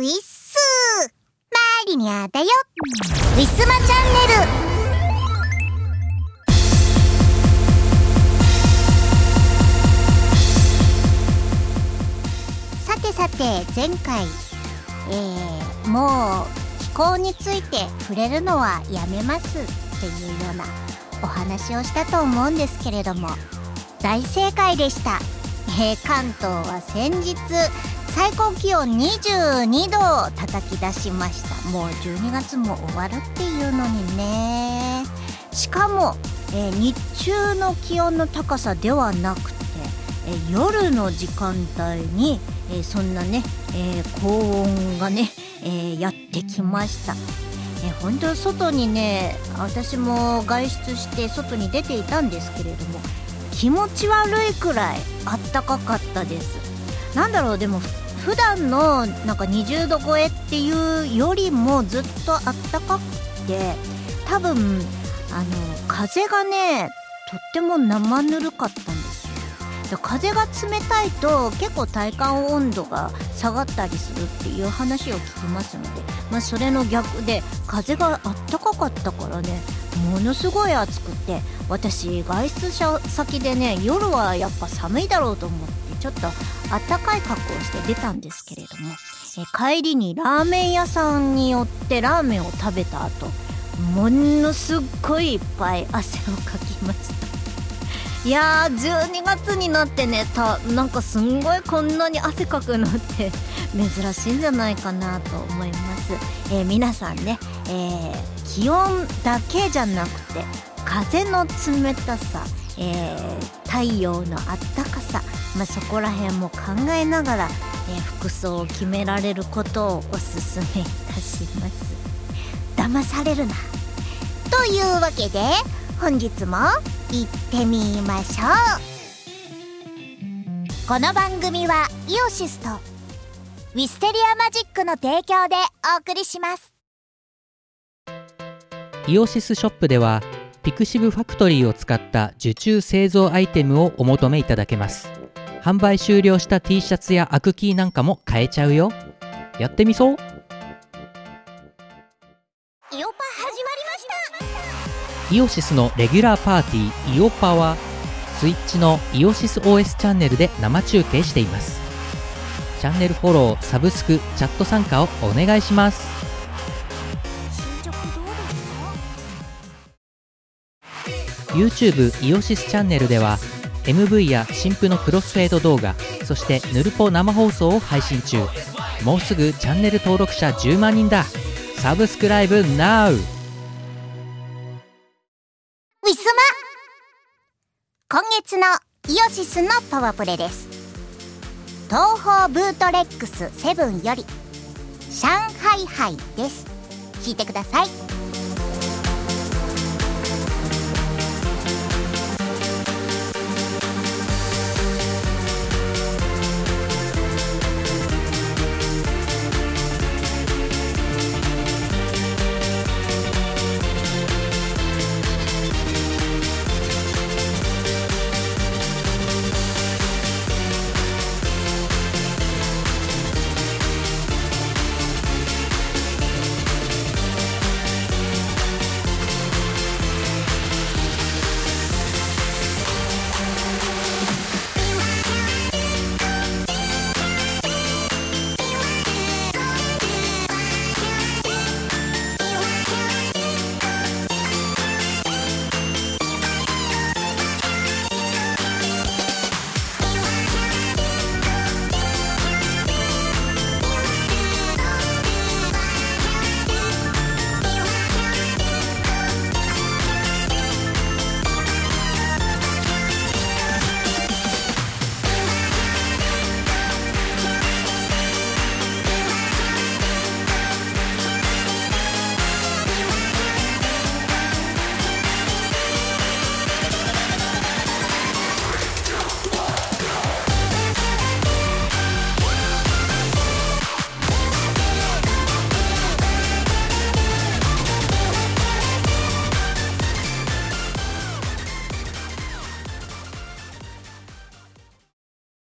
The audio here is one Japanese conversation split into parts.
ウィッスーマリニャだよ。ウィスマチャンネル。さて前回、もう気候について触れるのはやめますっていうようなお話をしたと思うんですけれども、大正解でした。関東は先日最高気温22度を叩き出しました。もう12月も終わるっていうのにね。しかも、日中の気温の高さではなくて、夜の時間帯にそんなね、高温がね、やってきました。本当外にね、私も外出して外に出ていたんですけれども、気持ち悪いくらいあったかかったです。なんだろう、でも普段のなんか20度超えっていうよりもずっとあったかくて、多分風がね、とっても生ぬるかったんです。風が冷たいと結構体感温度が下がったりするっていう話を聞きますので、それの逆で風があったかかったからね、ものすごい暑くて、私外出先でね、夜はやっぱ寒いだろうと思ってちょっとあったかい格好をして出たんですけれども、帰りにラーメン屋さんに寄ってラーメンを食べた後、ものすっごいいっぱい汗をかきました。いやー、12月になってね、なんかすんごいこんなに汗かくのって珍しいんじゃないかなと思います。皆さんね、気温だけじゃなくて風の冷たさ、太陽のあったかさ、そこら辺も考えながら、服装を決められることをおすすめいたします。騙されるな。というわけで本日も行ってみましょう。この番組はイオシスとウィステリアマジックの提供でお送りします。イオシスショップではピクシブファクトリーを使った受注製造アイテムをお求めいただけます。販売終了した T シャツやアクキーなんかも買えちゃうよ。やってみそう。イオシスのレギュラーパーティーイオパはスイッチのイオシス OS チャンネルで生中継しています。チャンネルフォロー、サブスク、チャット参加をお願いします。進捗どうですか？ YouTube イオシスチャンネルでは MV や新婦のクロスフェード動画、そしてヌルポ生放送を配信中。もうすぐチャンネル登録者10万人だ。サブスクライブ NOW。今月のイオシスのパワプレです。東宝ブートレックス7より上海杯です。聞いてください。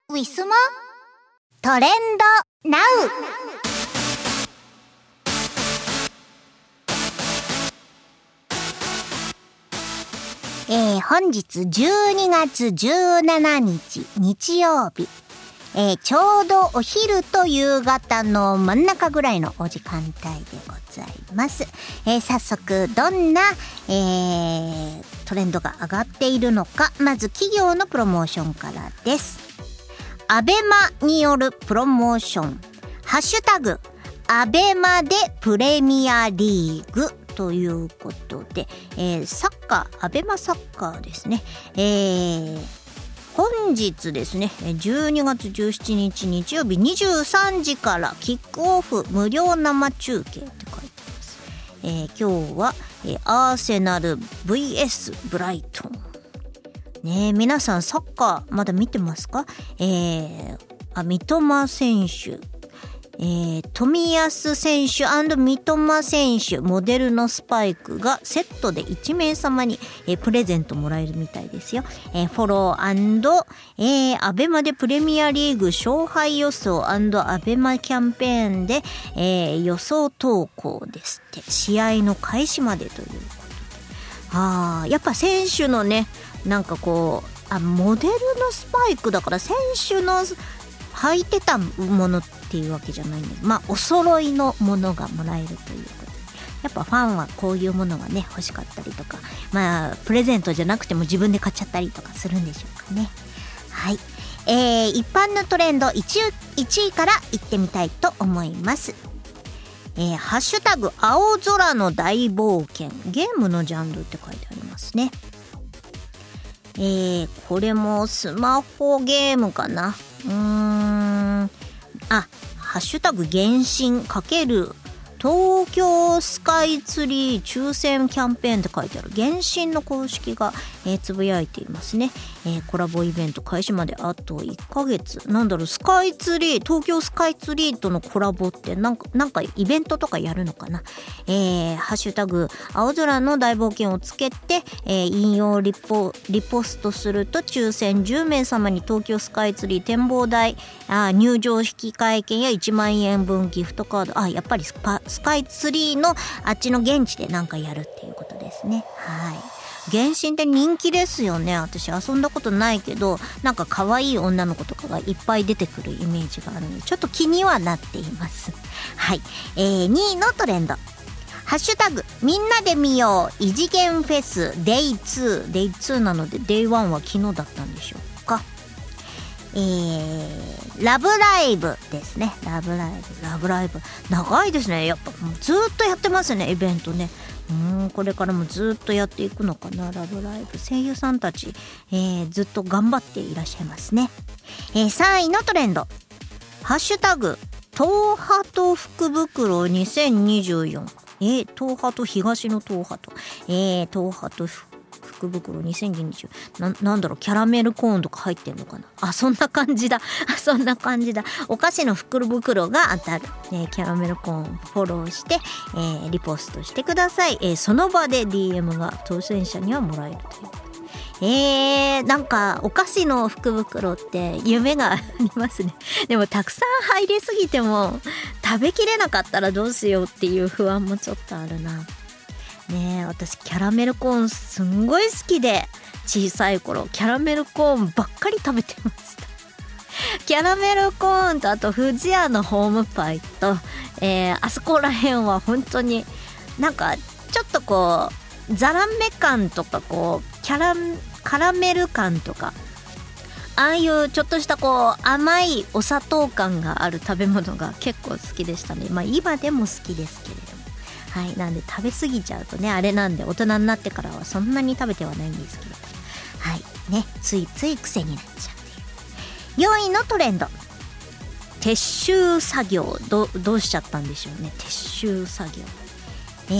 ウィスマトレンドナウ。本日12月17日日曜日、ちょうどお昼と夕方の真ん中ぐらいのお時間帯でございます。早速どんな、トレンドが上がっているのか、まず企業のプロモーションからです。アベマによるプロモーション、ハッシュタグアベマでプレミアリーグということで、サッカー、アベマサッカーですね。本日ですね、12月17日日曜日23時からキックオフ無料生中継って書いてます。今日は、アーセナル vs ブライトン。ねえ、皆さんサッカーまだ見てますか？三笘選手、冨安選手&三笘選手モデルのスパイクがセットで1名様に、プレゼントもらえるみたいですよ。フォロー&、アベマでプレミアリーグ勝敗予想&アベマキャンペーンで、予想投稿ですって。試合の開始までということで、やっぱ選手のね、なんかこうモデルのスパイクだから選手の履いてたものっていうわけじゃないんです。お揃いのものがもらえるということで、やっぱファンはこういうものがね欲しかったりとか、プレゼントじゃなくても自分で買っちゃったりとかするんでしょうかね。はい、一般のトレンド 1位からいってみたいと思います。ハッシュタグ青空の大冒険、ゲームのジャンルって書いてありますね。これもスマホゲームかな。ハッシュタグ原神×東京スカイツリー抽選キャンペーンって書いてある。原神の公式が、つぶやいていますね。コラボイベント開始まであと1ヶ月。なんだろう、スカイツリー、東京スカイツリーとのコラボってなんかイベントとかやるのかな。ハッシュタグ青空の大冒険をつけて、引用リポストすると抽選10名様に東京スカイツリー展望台入場引換券や1万円分ギフトカード。やっぱりスカイツリーのあっちの現地でなんかやるっていうことですね。はい。原神って人気ですよね。私遊んだことないけど、なんか可愛い女の子とかがいっぱい出てくるイメージがあるので、ちょっと気にはなっています。はい。2位のトレンド。ハッシュタグみんなで見よう異次元フェス Day2。Day2 なので Day1 は昨日だったんでしょうか。ラブライブですね。ラブライブ長いですね。やっぱずっとやってますね、イベントね。これからもずっとやっていくのかな、ラブライブ。声優さんたち、ずっと頑張っていらっしゃいますね。3位のトレンド、ハッシュタグ東波と福袋2024。東波と東の東波と、東波と福袋2020 なんだろう、キャラメルコーンとか入ってんのかな。そんな感じだ。お菓子の福袋が当たる、キャラメルコーンフォローして、リポストしてください。その場で DM が当選者にはもらえるという。なんかお菓子の福袋って夢がありますね。でもたくさん入れすぎても食べきれなかったらどうしようっていう不安もちょっとあるな。私キャラメルコーンすんごい好きで、小さい頃キャラメルコーンばっかり食べてました。キャラメルコーンと、あと不二家のホームパイと、あそこら辺は本当になんかちょっとこうザラメ感とか、こうカラメル感とか、ああいうちょっとしたこう甘いお砂糖感がある食べ物が結構好きでしたね。今でも好きですけれども、はい、なんで食べ過ぎちゃうとねあれなんで、大人になってからはそんなに食べてはないんですけど、はいね、ついつい癖になっちゃう。4位のトレンド、撤収作業。 どうしちゃったんでしょうね、撤収作業。自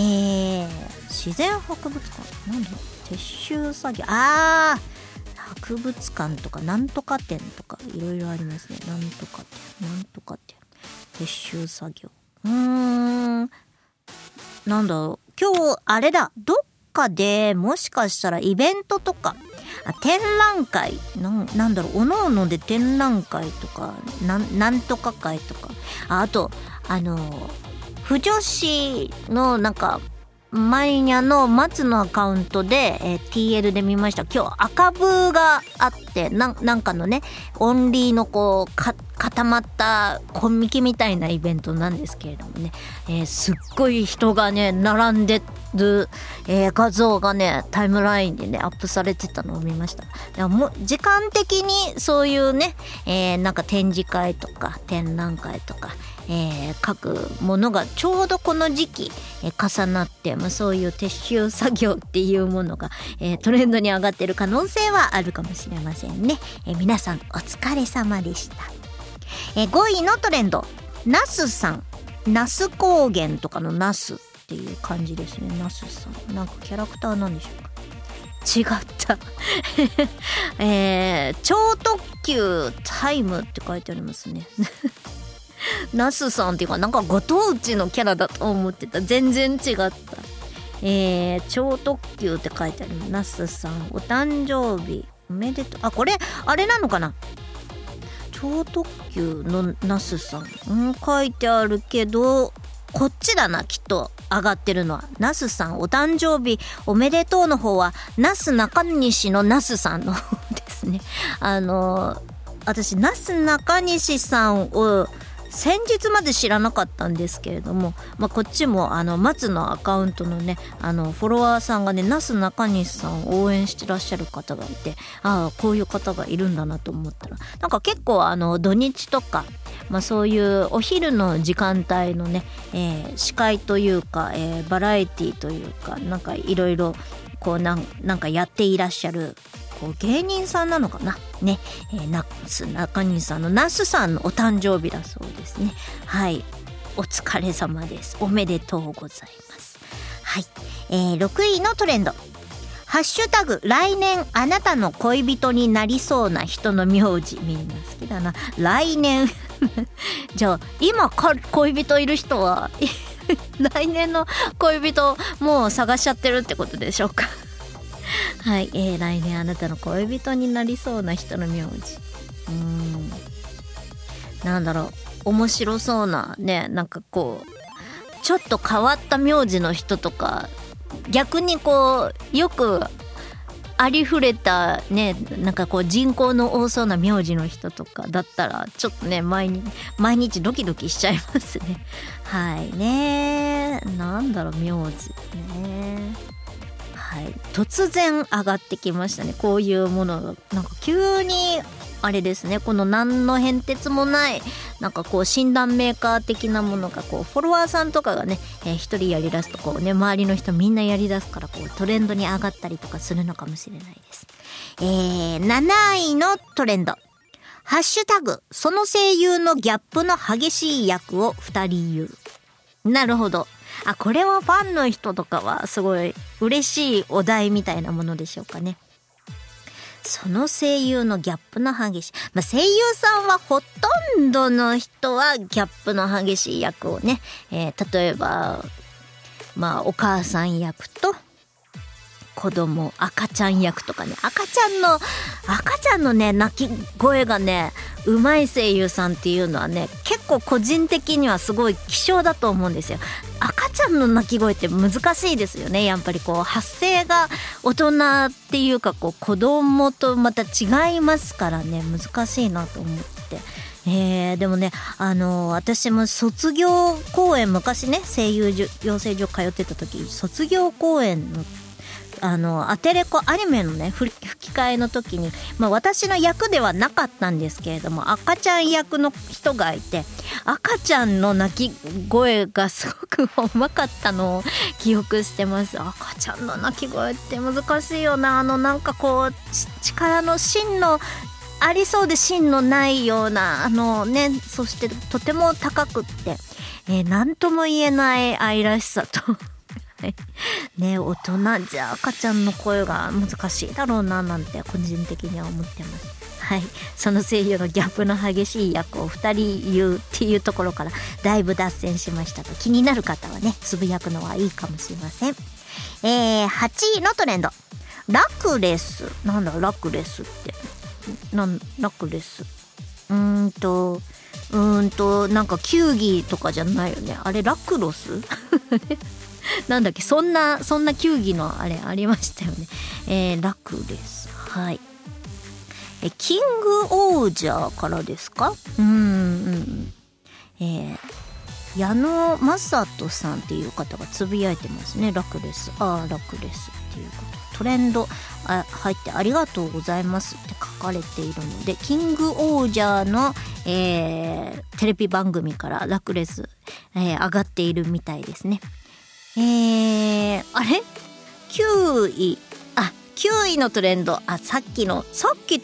然博物館なんだろう、撤収作業。博物館とかなんとか展とかいろいろありますね。なんとか展、撤収作業。なんだろう、今日あれだ、どっかでもしかしたらイベントとか展覧会、なんだろう、各々で展覧会とかなんとか会とか、あと不女子のなんかマイニャの松のアカウントで、TL で見ました。今日赤ブがあって なんかのねオンリーのこう固まったコミケみたいなイベントなんですけれどもね、すっごい人がね並んでる、画像がねタイムラインでねアップされてたのを見ました。でももう時間的にそういうね、なんか展示会とか展覧会とか各ものがちょうどこの時期、重なって、そういう撤収作業っていうものが、トレンドに上がってる可能性はあるかもしれませんね。皆さんお疲れ様でした。5位のトレンド、ナスさん、ナス高原とかのナスっていう感じですね。ナスさんなんかキャラクターなんでしょうか。違った、超特急タイムって書いてありますねナスさんっていうかなんかご当地のキャラだと思ってた。全然違った、超特急って書いてあるナスさんお誕生日おめでとう。あ、これあれなのかな、超特急のナスさん、書いてあるけどこっちだなきっと上がってるのは。ナスさんお誕生日おめでとうの方はナス中西のナスさんの方ですね。私ナス中西さんを先日まで知らなかったんですけれども、こっちも松のアカウントのねフォロワーさんがねなすなかにしさんを応援してらっしゃる方がいて、ああこういう方がいるんだなと思ったら、なんか結構土日とか、そういうお昼の時間帯のね、司会というか、バラエティというかなんかいろいろこうなんかやっていらっしゃるこう芸人さんなのかなね、なすなかにしさんのナスさんのお誕生日だそうですね。はい、お疲れ様です、おめでとうございます。はい、6位のトレンド、ハッシュタグ来年あなたの恋人になりそうな人の名字、みんな好きだな来年じゃあ今恋人いる人は来年の恋人もう探しちゃってるってことでしょうかはい、来年あなたの恋人になりそうな人の名字、なんだろう、面白そうなね、なんかこうちょっと変わった名字の人とか、逆にこうよくありふれたね、なんかこう人口の多そうな名字の人とかだったらちょっとね毎日ドキドキしちゃいますね。はいね、なんだろう名字ね。はい、突然上がってきましたねこういうものが。なんか急にあれですね、この何の変哲もないなんかこう診断メーカー的なものがこうフォロワーさんとかがね、一人やりだすとこうね周りの人みんなやりだすからこうトレンドに上がったりとかするのかもしれないです。7位のトレンド、ハッシュタグその声優のギャップの激しい役を2人言う。なるほど、あ、これはファンの人とかはすごい嬉しいお題みたいなものでしょうかね。その声優のギャップの激しい、声優さんはほとんどの人はギャップの激しい役をね、例えばお母さん役と子供赤ちゃん役とかね、赤ちゃんのね泣き声がねうまい声優さんっていうのはね結構個人的にはすごい希少だと思うんですよ。赤ちゃんの泣き声って難しいですよね、やっぱりこう発声が大人っていうかこう子供とまた違いますからね、難しいなと思って。でもね私も卒業公演、昔ね声優養成所通ってた時、卒業公演のアテレコアニメのね吹き替えの時に、私の役ではなかったんですけれども赤ちゃん役の人がいて、赤ちゃんの泣き声がすごくうまかったのを記憶してます。赤ちゃんの泣き声って難しいよな、なんかこう力の芯のありそうで芯のないようなね、そしてとても高くって、なんとも言えない愛らしさとね、大人じゃ赤ちゃんの声が難しいだろうななんて個人的には思ってます。はい、その声優のギャップの激しい役を2人言うっていうところからだいぶ脱線しましたと、気になる方はねつぶやくのはいいかもしれません。8位のトレンド、ラクレス、なんだラクレスってラクレス、なんか球技とかじゃないよねあれ、ラクロスなんだっけ、そんな球技のあれありましたよね。楽です。はい。キングオージャーからですか？矢野正人さんっていう方がつぶやいてますね。楽です。ああ、楽ですっていうこと。トレンド入ってありがとうございますって書かれているので、キングオージャーの、テレビ番組から楽です、上がっているみたいですね。あれ9位。9位のトレンド、さっきと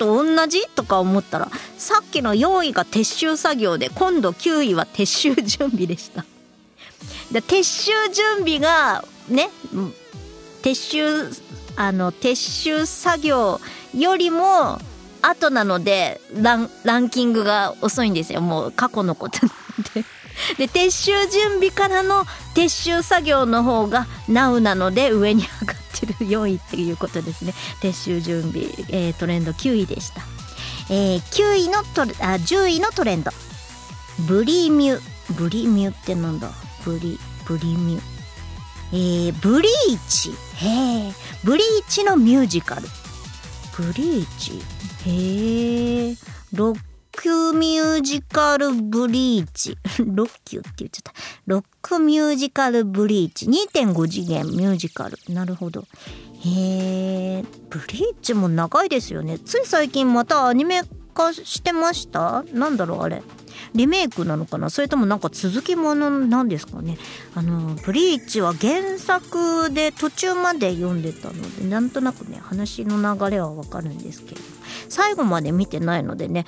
同じとか思ったら、さっきの4位が撤収作業で、今度9位は撤収準備でした。で、撤収準備がね、撤収作業よりも後なのでランキングが遅いんですよ。もう過去のことなんで。で、撤収準備からの撤収作業の方がnowなので上に上がってる4位っていうことですね。撤収準備、トレンド9位でした。10位のトレンド、ブリミュってなんだ、ブリミュ、ブリーチ、へえ、ブリーチのミュージカル、ブリーチ、へえ、ロックミュージカルブリーチロッキュって言っちゃった。ロックミュージカルブリーチ、 2.5 次元ミュージカル、なるほど。へえ、ブリーチも長いですよね。つい最近またアニメ化してました。なんだろう、あれリメイクなのかな、それともなんか続きものなんですかね。ブリーチは原作で途中まで読んでたので、なんとなくね話の流れはわかるんですけど、最後まで見てないのでね、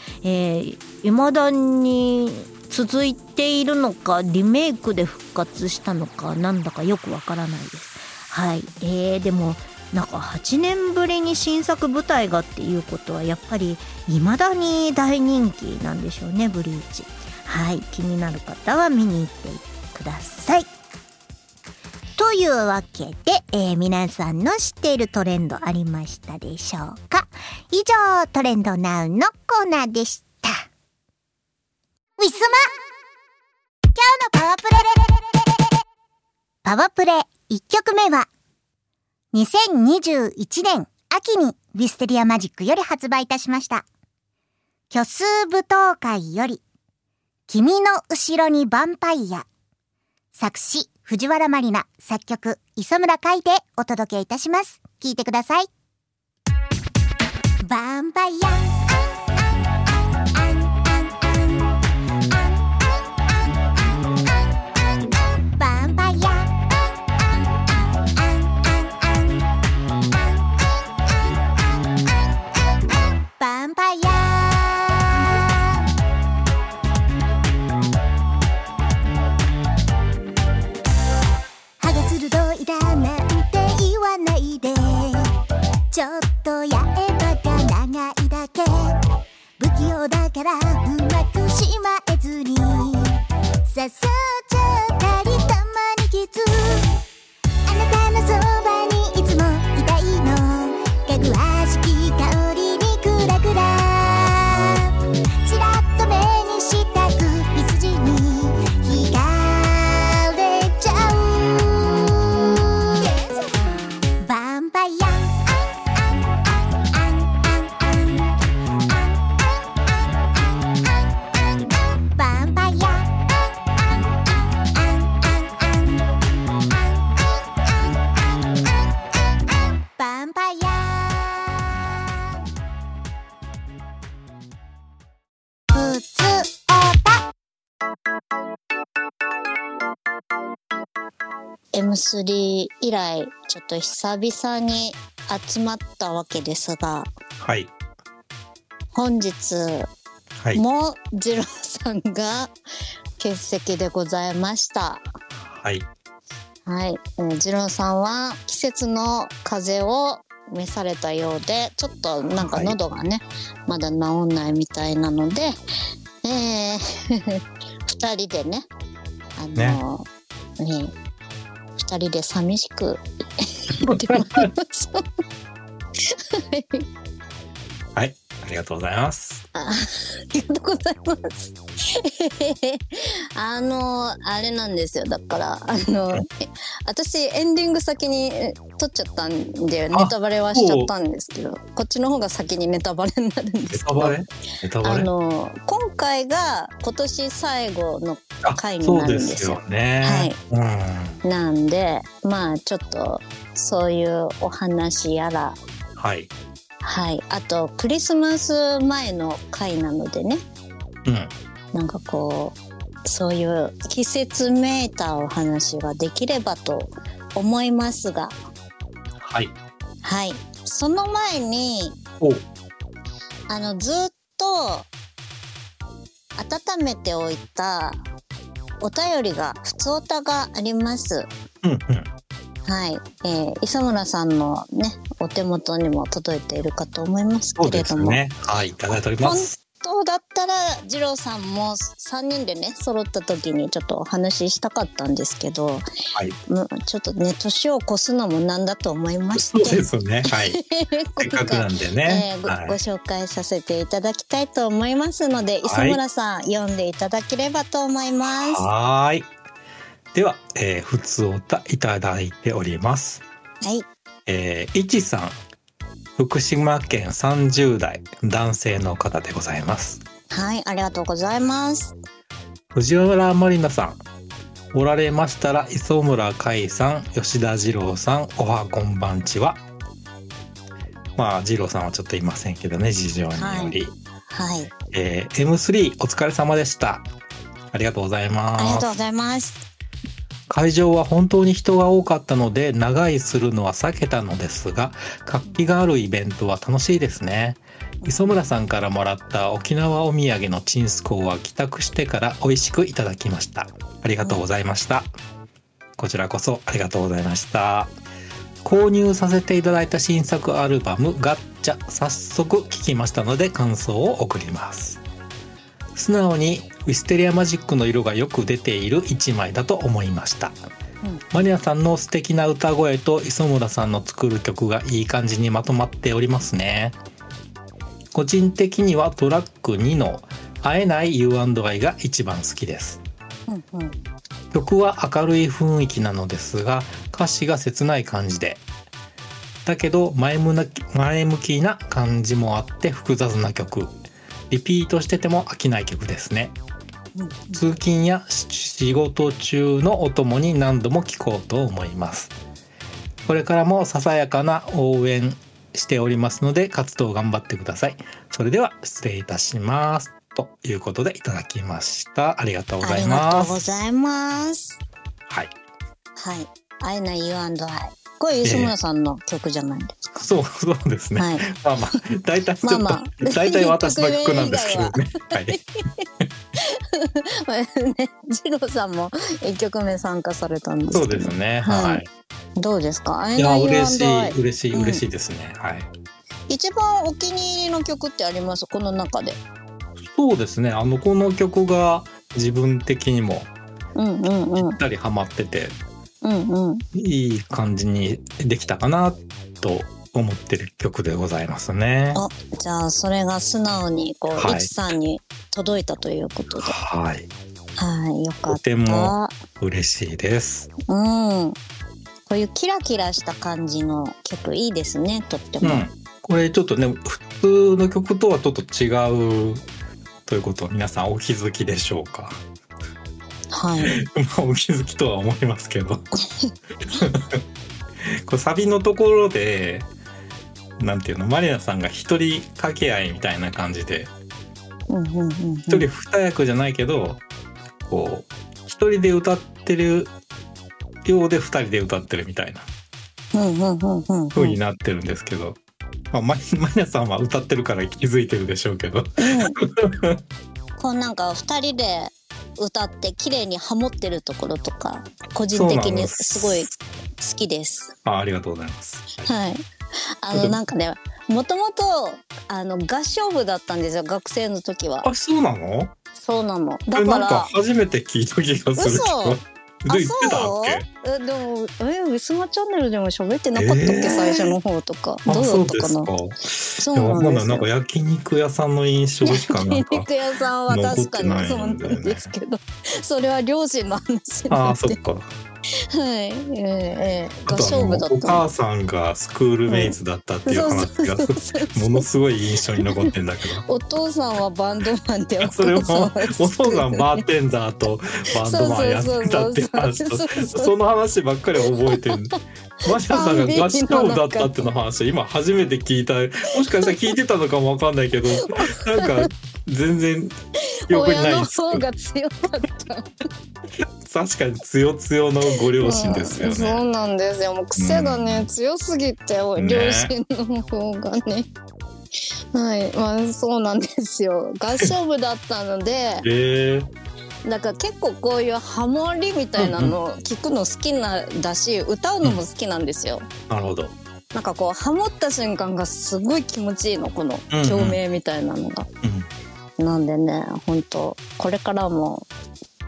未だに続いているのかリメイクで復活したのかなんだかよくわからないです。はい。でもなんか8年ぶりに新作舞台がっていうことは、やっぱり未だに大人気なんでしょうね、ブリーチ。はい、気になる方は見に行ってください。というわけで、皆さんの知っているトレンドありましたでしょうか。以上、トレンドナウのコーナーでした。ウィスマ今日のパワプレ1曲目は、2021年秋にウィステリアマジックより発売いたしました。虚数舞踏会より、君の後ろにヴァンパイア。作詞、藤原まりな。作曲、磯村海でお届けいたします。聞いてください。ヴァンパイア。ちょっとやえばが長いだけ、不器用だからうまくしまえずに誘っちゃったり、たまにきつ、あなたのそばにいつもいたいの、かぐわしき香りにクラクラ、ちらっと目にした首筋に惹かれちゃう、ヴァンパイア。M3 以来ちょっと久々に集まったわけですが、はい、本日も次郎さんが欠席でございました。はい、はい、次郎さんは季節の風邪を召されたようで、ちょっとなんか喉がね、はい、まだ治んないみたいなので、2人でね、2人で寂しく出まいりますはい、ありがとうございます。ありがとうございますあれなんですよ。だから私エンディング先に撮っちゃったんでネタバレはしちゃったんですけど、こっちの方が先にネタバレになるんですけど、ネタバレ今回が今年最後の回になるんですよ。そうですよね、はい、うん、なんでまあちょっとそういうお話やら、はいはい、あとクリスマス前の回なのでね、うん、なんかこうそういう季節めいたお話ができればと思いますが、はいはい、その前にずっと温めておいたお便りがふつおたがあります、うんうん、はい、磯村さんのねお手元にも届いているかと思いますけれども、そうですね、はい、いただいております。本当だったら二郎さんも3人でね揃った時にちょっとお話ししたかったんですけど、はい、ちょっとね年を越すのもなんだと思いまして、そうですね、はい、せっかくなんでね、はい、ご紹介させていただきたいと思いますので、はい、磯村さん読んでいただければと思います。はい、では、ふつおたいただいております。はい。いちさん、福島県30代男性の方でございます。はい、ありがとうございます。藤原まりなさん、おられましたら磯村海さん、吉田二郎さん、おはこんばんちは。まあ二郎さんはちょっといませんけどね、事情により。はい。はい、M3 お疲れ様でした。ありがとうございます。ありがとうございます。会場は本当に人が多かったので長居するのは避けたのですが、活気があるイベントは楽しいですね。磯村さんからもらった沖縄お土産のチンスコーは帰宅してから美味しくいただきました。ありがとうございました。こちらこそありがとうございました。購入させていただいた新作アルバムガッチャ、早速聞きましたので感想を送ります。素直にウィステリアマジックの色がよく出ている一枚だと思いました、うん、マリナさんの素敵な歌声と磯村さんの作る曲がいい感じにまとまっておりますね。個人的にはトラック2の会えない U&I が一番好きです、うんうん、曲は明るい雰囲気なのですが歌詞が切ない感じでだけど前向きな感じもあって複雑な曲、リピートしてても飽きない曲ですね。通勤や仕事中のお供に何度も聴こうと思います。これからもささやかな応援しておりますので活動頑張ってください。それでは失礼いたしますということでいただきました。ありがとうございます。ありがとうございます。はいはい、会えない U&I、 これ磯村さんの曲じゃないんですか、そうですね、はい、まあまあ大体ちょっとまあ、まあ、大体私の曲なんですけどね二郎さんも1曲目参加されたんですけど、そうですね、はい、はい、どうですか。いや嬉しいですね、うん、はい、一番お気に入りの曲ってありますこの中で。そうですね、この曲が自分的にもぴったりハマってて、うんうん、いい感じにできたかなと思ってる曲でございますね。あ、じゃあそれが素直にこう、はい、いちさんに届いたということで、はい、はい、よかった。とても嬉しいです。うん、こういうキラキラした感じの曲いいですね、とっても、うん。これちょっとね、普通の曲とはちょっと違うということを皆さんお気づきでしょうか。はい。まあお気づきとは思いますけどこうサビのところでなんていうの、マリナさんが一人掛け合いみたいな感じで、うんうんうんうん、一人二役じゃないけどこう一人で歌ってるようで二人で歌ってるみたいな風になってるんですけど、まあ、マリナさんは歌ってるから気づいてるでしょうけど、うん、こうなんか二人で歌って綺麗にハモってるところとか個人的にすごい好きです。 ありがとうございます、はいはい、なんかねもともと合唱部だったんですよ学生の時は。あ、そうなの。そうなの。だからなんか初めて聞いた気がする。嘘。で言ってたっけ？でもうすまチャンネルでも喋ってなかったっけ、最初の方とかどうだったかな。そうなんですよ。なんか焼肉屋さんの印象しかなんか焼肉屋さんは確かにそうなんですけど、それは両親の話になって。あ、そっか。はい、合唱部だった。お母さんがスクールメイツだったっていう話がものすごい印象に残ってんだけどお父さんはバンドマンで、お父さんはお父さんバーテンダーとバンドマンやってたって話と、その話ばっかり覚えてる。マシャさんが合唱部だったっての話今初めて聞いた。もしかしたら聞いてたのかもわかんないけどなんか全然記憶にないです。親の方が強かった確かに強のご両親ですよね、うん、そうなんですよ。もう癖がね、うん、強すぎて両親の方がねはい、まあ、そうなんですよ。合唱部だったのでだから結構こういうハモリみたいなの聞くの好きなだし、うんうん、歌うのも好きなんですよ、うん、なるほど。なんかこうハモった瞬間がすごい気持ちいいの、この共鳴みたいなのが、うんうんうん、なんでね、本当これからも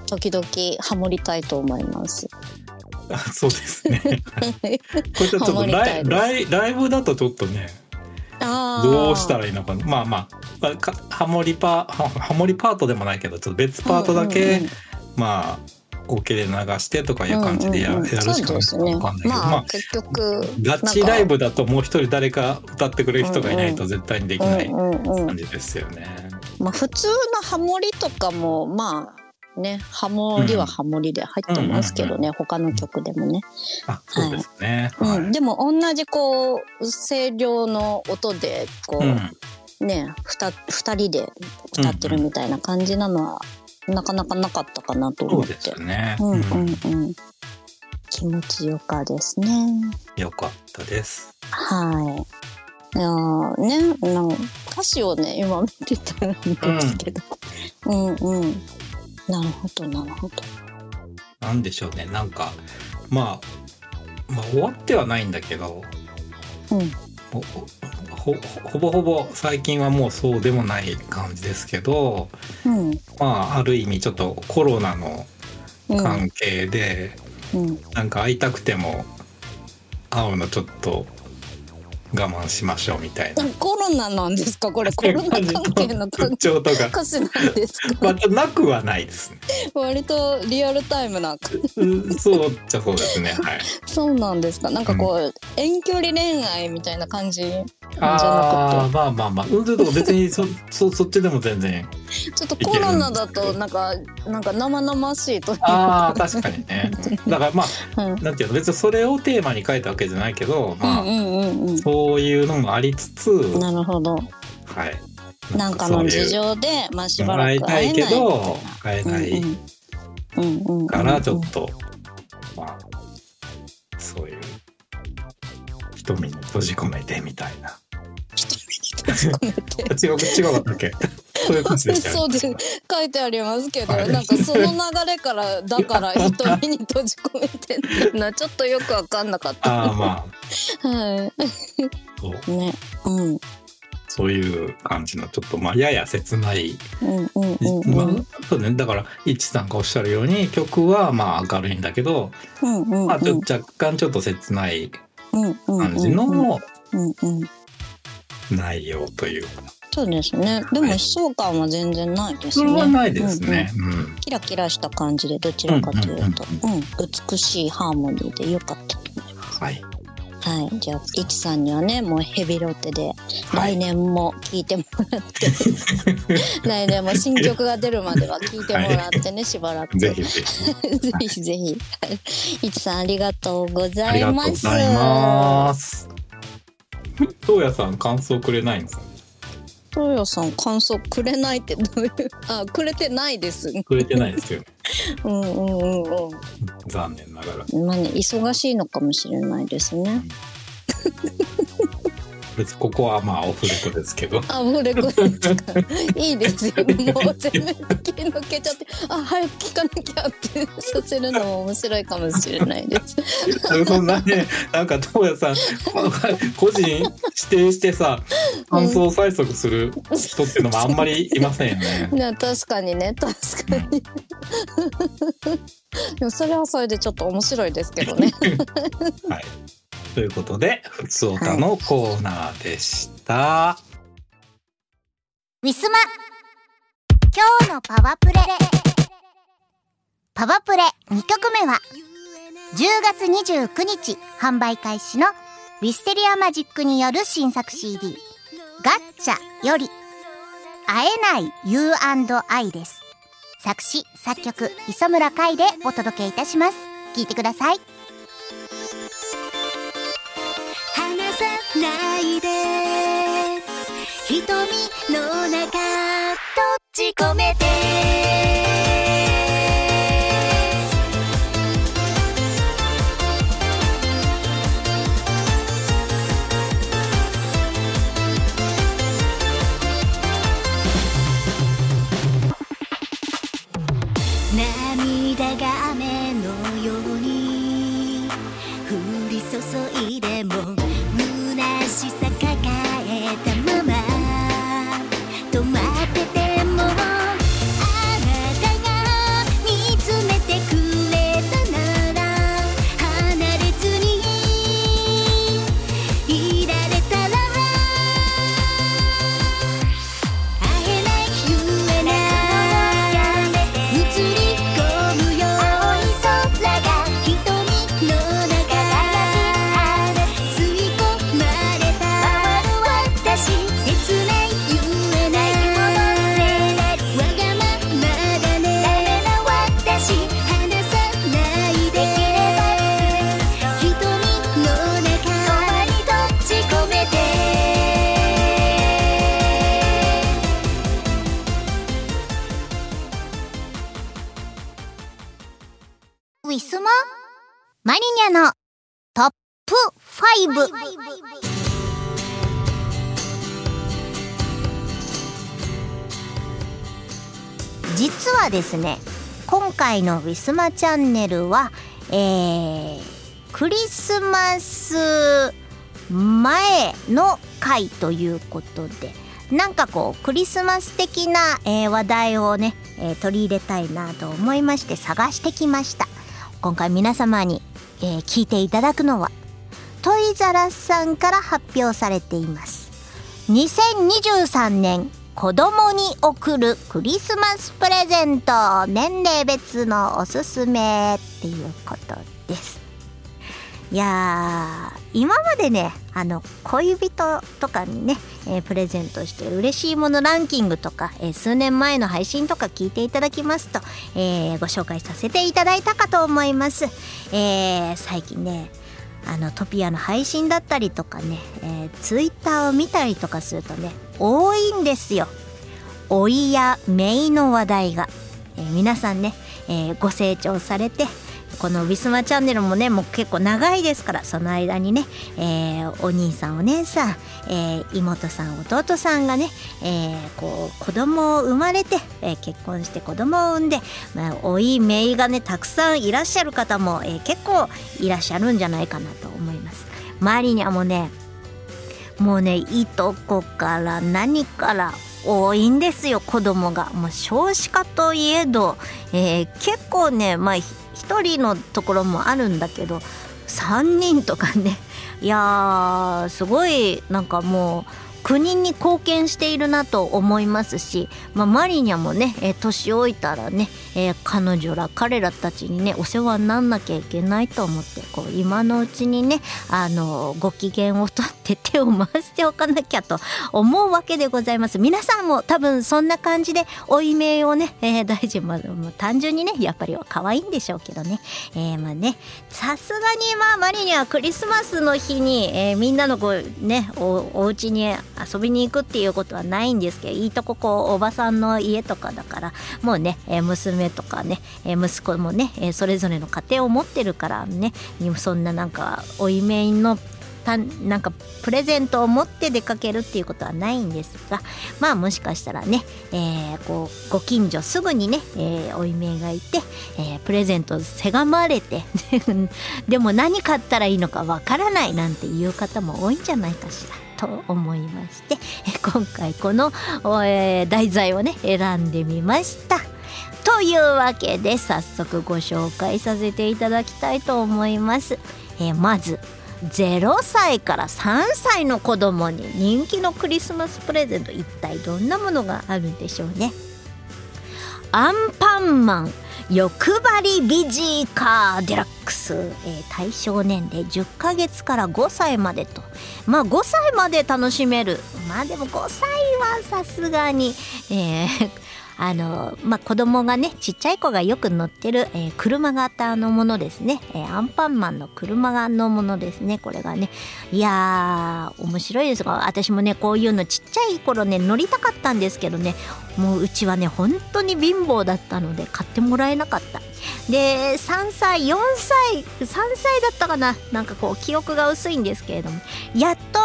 時々ハモりたいと思います。あ、そうですね。これちょっとライブだとちょっとね、どうしたらいいのかな。まあまあハモりパートでもないけど、ちょっと別パートだけ、うんうんうん、まあオケで流してとかいう感じでやるしかわかんないけど、まあ結局ガチライブだともう一人誰か歌ってくれる人がいないと絶対にできない感じですよね。まあ、普通のハモリとかもまあね、ハモリはハモリで入ってますけどね、うんうんうんうん、他の曲でもね、あ、そうですね、はい、うん、でも同じこう声量の音でこう、うん、ね、2人で歌ってるみたいな感じなのはなかなかなかったかなと思って。そうですね、うんうんうん、気持ちよかですね。よかったです。はい、いやね、歌詞をね今見てたんですけど、うん、うんうん、なるほどなるほど。なんでしょうね、なんか、まあ終わってはないんだけど、うん、ほぼほぼ最近はもうそうでもない感じですけど、うん、まあある意味ちょっとコロナの関係で、うんうん、なんか会いたくても会うのちょっと我慢しましょうみたいな。コロナなんですかこれ？コロナ関係の特徴とか歌詞なんですか？またなくはないですね。割とリアルタイムなそうっちゃそうですね、はい。そうなんですか。なんかこう、うん、遠距離恋愛みたいな感じじゃなくて、あ、まあまあまあ、別にそっちでも全然ちょっとコロナだとなんか生々しいというか、あ、確かにね。だからまあ、うん、なんていうの、別にそれをテーマに書いたわけじゃないけど、まあ、うんうんうんうん、そういうのもありつつ、なるほど、はい、なんかの事情で、まあ、しばらく会えないけど会えないからちょっと、まあ、そういう瞳に閉じ込めてみたいな。違うかったっけ？そうです、書いてありますけど、はい、なんかその流れからだから瞳に閉じ込めてるな、ちょっとよく分かんなかった。ああ、まあ、はいそうね、うん、そういう感じのちょっと、まあ、やや切ない、まあ、そうね、だからいちさんがおっしゃるように曲はまあ明るいんだけど、うんうんうん、まあ、若干ちょっと切ない感じの内容というか。そうですね。でも悲壮感は全然ないですね。それはないですね、うんうんうん、キラキラした感じでどちらかというと、うんうんうんうん、美しいハーモニーで良かったと思います。はい、はい、じゃあいちさんにはね、もうヘビロテで来年も聴いてもらって、はい、来年も新曲が出るまでは聴いてもらってね、はい、しばらくぜひぜひぜひぜひ、いちさんありがとうございます。ありがとうございます。東谷さん感想くれないんですか？東谷さん感想くれないってどういう、あ、くれてないですね。くれてないですよねうんうんうんうん、残念ながら、まあね、忙しいのかもしれないですね別にここはまあオフレコですけど。あ、オフレコですか。いいですよ。もう全面的にのっけちゃって、あ、早く聞かなきゃってさせるのも面白いかもしれないです。そんなね、なんかトモヤさん個人指定してさ、感想催促する人っていうのもあんまりいませんよね。ね、確かにね、確かに。でもそれはそれでちょっと面白いですけどね。はい、ということでふつおたのコーナーでした、はい、ウィスマ今日のパワプレ。パワプレ2曲目は10月29日販売開始のウィステリアマジックによる新作 CD ガッチャより会えない You&I です。作詞作曲磯村海でお届けいたします。聴いてください。離さないで瞳の中閉じ込めて涙が雨のように降り注いでも虚しさ抱えたまま止まっててもあなたが見つめてくれたなら離れずにいられたら会えない言えない映りマリニャのトップ5。実はですね、今回のウィスマチャンネルは、クリスマス前の回ということで、なんかこうクリスマス的な、話題をね、取り入れたいなと思いまして探してきました。今回皆様に、聞いていただくのはトイザらスさんから発表されています2023年子供に贈るクリスマスプレゼント年齢別のおすすめっていうことです。いやー、今までね、恋人とかにね、プレゼントして嬉しいものランキングとか、数年前の配信とか聞いていただきますと、ご紹介させていただいたかと思います。最近ね、トピアの配信だったりとかね、ツイッターを見たりとかするとね、多いんですよ。老いや姪の話題が、皆さんね、ご成長されて、このウィスマチャンネルもね、もう結構長いですから、その間にね、お兄さんお姉さん、妹さん弟さんがね、こう子供を生まれて、結婚して子供を産んで、まあ、老い姪がねたくさんいらっしゃる方も、結構いらっしゃるんじゃないかなと思います。周りにはもうねいとこから何から多いんですよ、子供が。もう少子化といえど、結構ね、まあ1人のところもあるんだけど3人とかね、いやー、すごいなんかもう国に貢献しているなと思いますし、まあ、マリニャもね、年老いたらね、彼女ら彼らたちにねお世話になんなきゃいけないと思って、こう今のうちにね、ご機嫌をとって手を回しておかなきゃと思うわけでございます。皆さんも多分そんな感じで老い目をね、大事、まあ、もう単純にね、やっぱり可愛いんでしょうけどね、まあね、さすがにまあマリニャはクリスマスの日に、みんなのこうね、お家に遊びに行くっていうことはないんですけど、いいとここうおばさんの家とかだから、もうね、娘とかね、息子もね、それぞれの家庭を持ってるからね、そんななんかおいめいのなんかプレゼントを持って出かけるっていうことはないんですが、まあもしかしたらね、こうご近所すぐにね、おいめがいて、プレゼントせがまれてでも何買ったらいいのかわからないなんていう方も多いんじゃないかしらと思いまして、今回この、題材をね選んでみました。というわけで早速ご紹介させていただきたいと思います。まず0歳から3歳の子供に人気のクリスマスプレゼント、一体どんなものがあるんでしょうね。アンパンマン欲張りビジーカーデラックス、対象年齢10ヶ月から5歳までと、まあ5歳まで楽しめる、まあでも5歳はさすがに、まあ、子供がね、ちっちゃい子がよく乗ってる、車型のものですね、アンパンマンの車のものですね、これがね。いやー面白いですが、私もねこういうのちっちゃい頃ね乗りたかったんですけどね、もううちはね本当に貧乏だったので買ってもらえなかった。で3歳4歳3歳だったかな、なんかこう記憶が薄いんですけれども、やっと、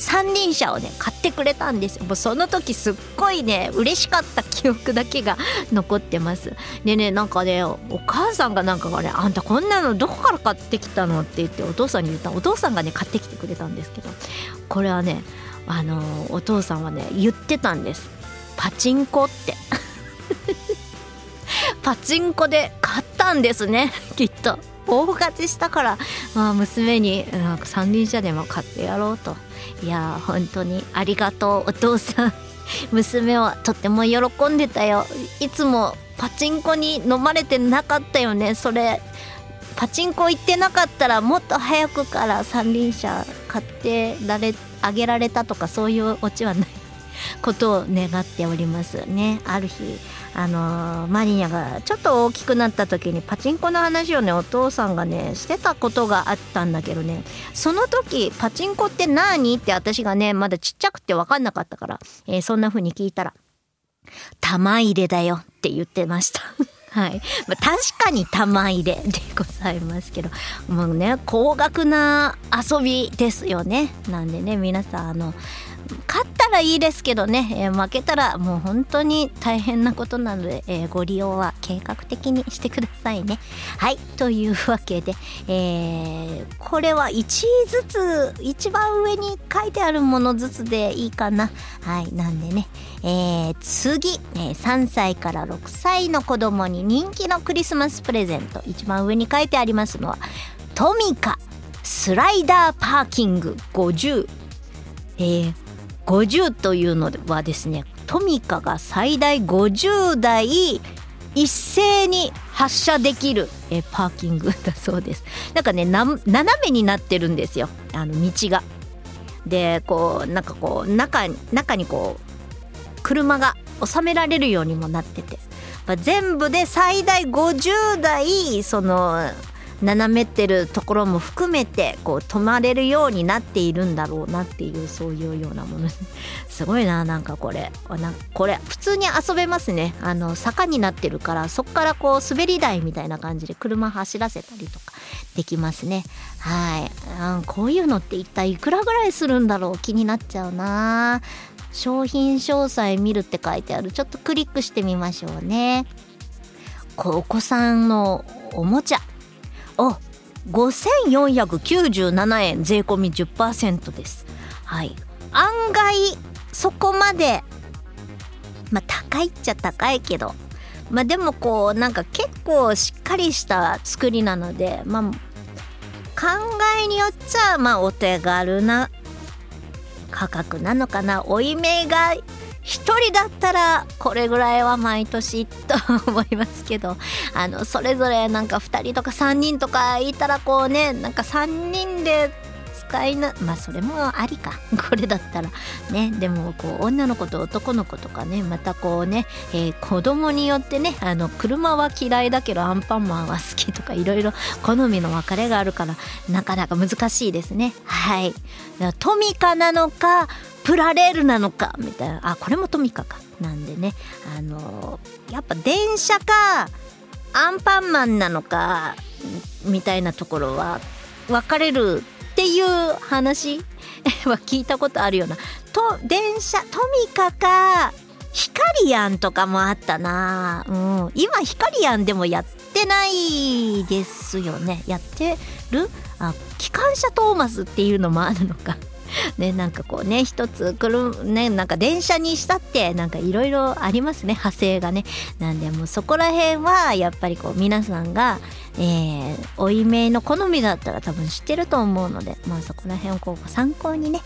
三輪車をね買ってくれたんですよ。もうその時すっごいね嬉しかった記憶だけが残ってます。でね、なんかねお母さんがなんかね、あんたこんなのどこから買ってきたのって言ってお父さんに言った。お父さんがね買ってきてくれたんですけど、これはねお父さんはね言ってたんです。パチンコってパチンコで買ったんですね、きっと大勝ちしたから、まあ、娘になんか三輪車でも買ってやろうと。いや本当にありがとうお父さん娘はとっても喜んでたよ。いつもパチンコに飲まれてなかったよね。それパチンコ行ってなかったらもっと早くから三輪車買ってあげられたとか、そういうオチはないことを願っておりますね。ある日マリニャがちょっと大きくなった時にパチンコの話をねお父さんがねしてたことがあったんだけどね、その時パチンコって何って私がねまだちっちゃくて分かんなかったから、そんな風に聞いたら玉入れだよって言ってましたはい、まあ、確かに玉入れでございますけど、もうね高額な遊びですよね。なんでね皆さん勝ったらいいですけどね、負けたらもう本当に大変なことなので、ご利用は計画的にしてくださいね。はい、というわけで、これは1位ずつ一番上に書いてあるものずつでいいかな。はい、なんでね、次、3歳から6歳の子供に人気のクリスマスプレゼント、一番上に書いてありますのはトミカスライダーパーキング50、50というのはですね、トミカが最大50台一斉に発射できるパーキングだそうです。なんかね斜めになってるんですよ、道が。でこうなんかこう中にこう車が収められるようにもなってて、全部で最大50台その斜めってるところも含めてこう止まれるようになっているんだろうなっていう、そういうようなものすごいな。なんかこれ普通に遊べますね。坂になってるから、そっからこう滑り台みたいな感じで車走らせたりとかできますね。はい、こういうのって一体いくらぐらいするんだろう、気になっちゃうな。商品詳細見るって書いてある。ちょっとクリックしてみましょうね。お子さんのおもちゃを5497円税込み 10% です。はい、案外そこまでまあ高いっちゃ高いけど、まあでもこうなんか結構しっかりした作りなので、まあ考えによっちゃまあお手軽な価格なのかな。おいめが一人だったらこれぐらいは毎年と思いますけど、それぞれなんか2人とか3人とかいたらこうね、なんか3人でまあそれもありか、これだったらね。でもこう女の子と男の子とかね、またこうね、子供によってね、車は嫌いだけどアンパンマンは好きとか、いろいろ好みの分かれがあるからなかなか難しいですね。はい、トミカなのかプラレールなのかみたいな、あこれもトミカか。なんでね、やっぱ電車かアンパンマンなのかみたいなところは分かれるってっていう話は聞いたことあるような。と電車トミカかヒカリアンとかもあったな、うん、今ヒカリアンでもやってないですよね。やってる？あ、機関車トーマスっていうのもあるのかね、なんかこうね一つね、なんか電車にしたってなんかいろいろありますね、派生がね。なんでもうそこら辺はやっぱりこう皆さんが、おいめいの好みだったら多分知ってると思うので、まあそこら辺をこうご参考にね、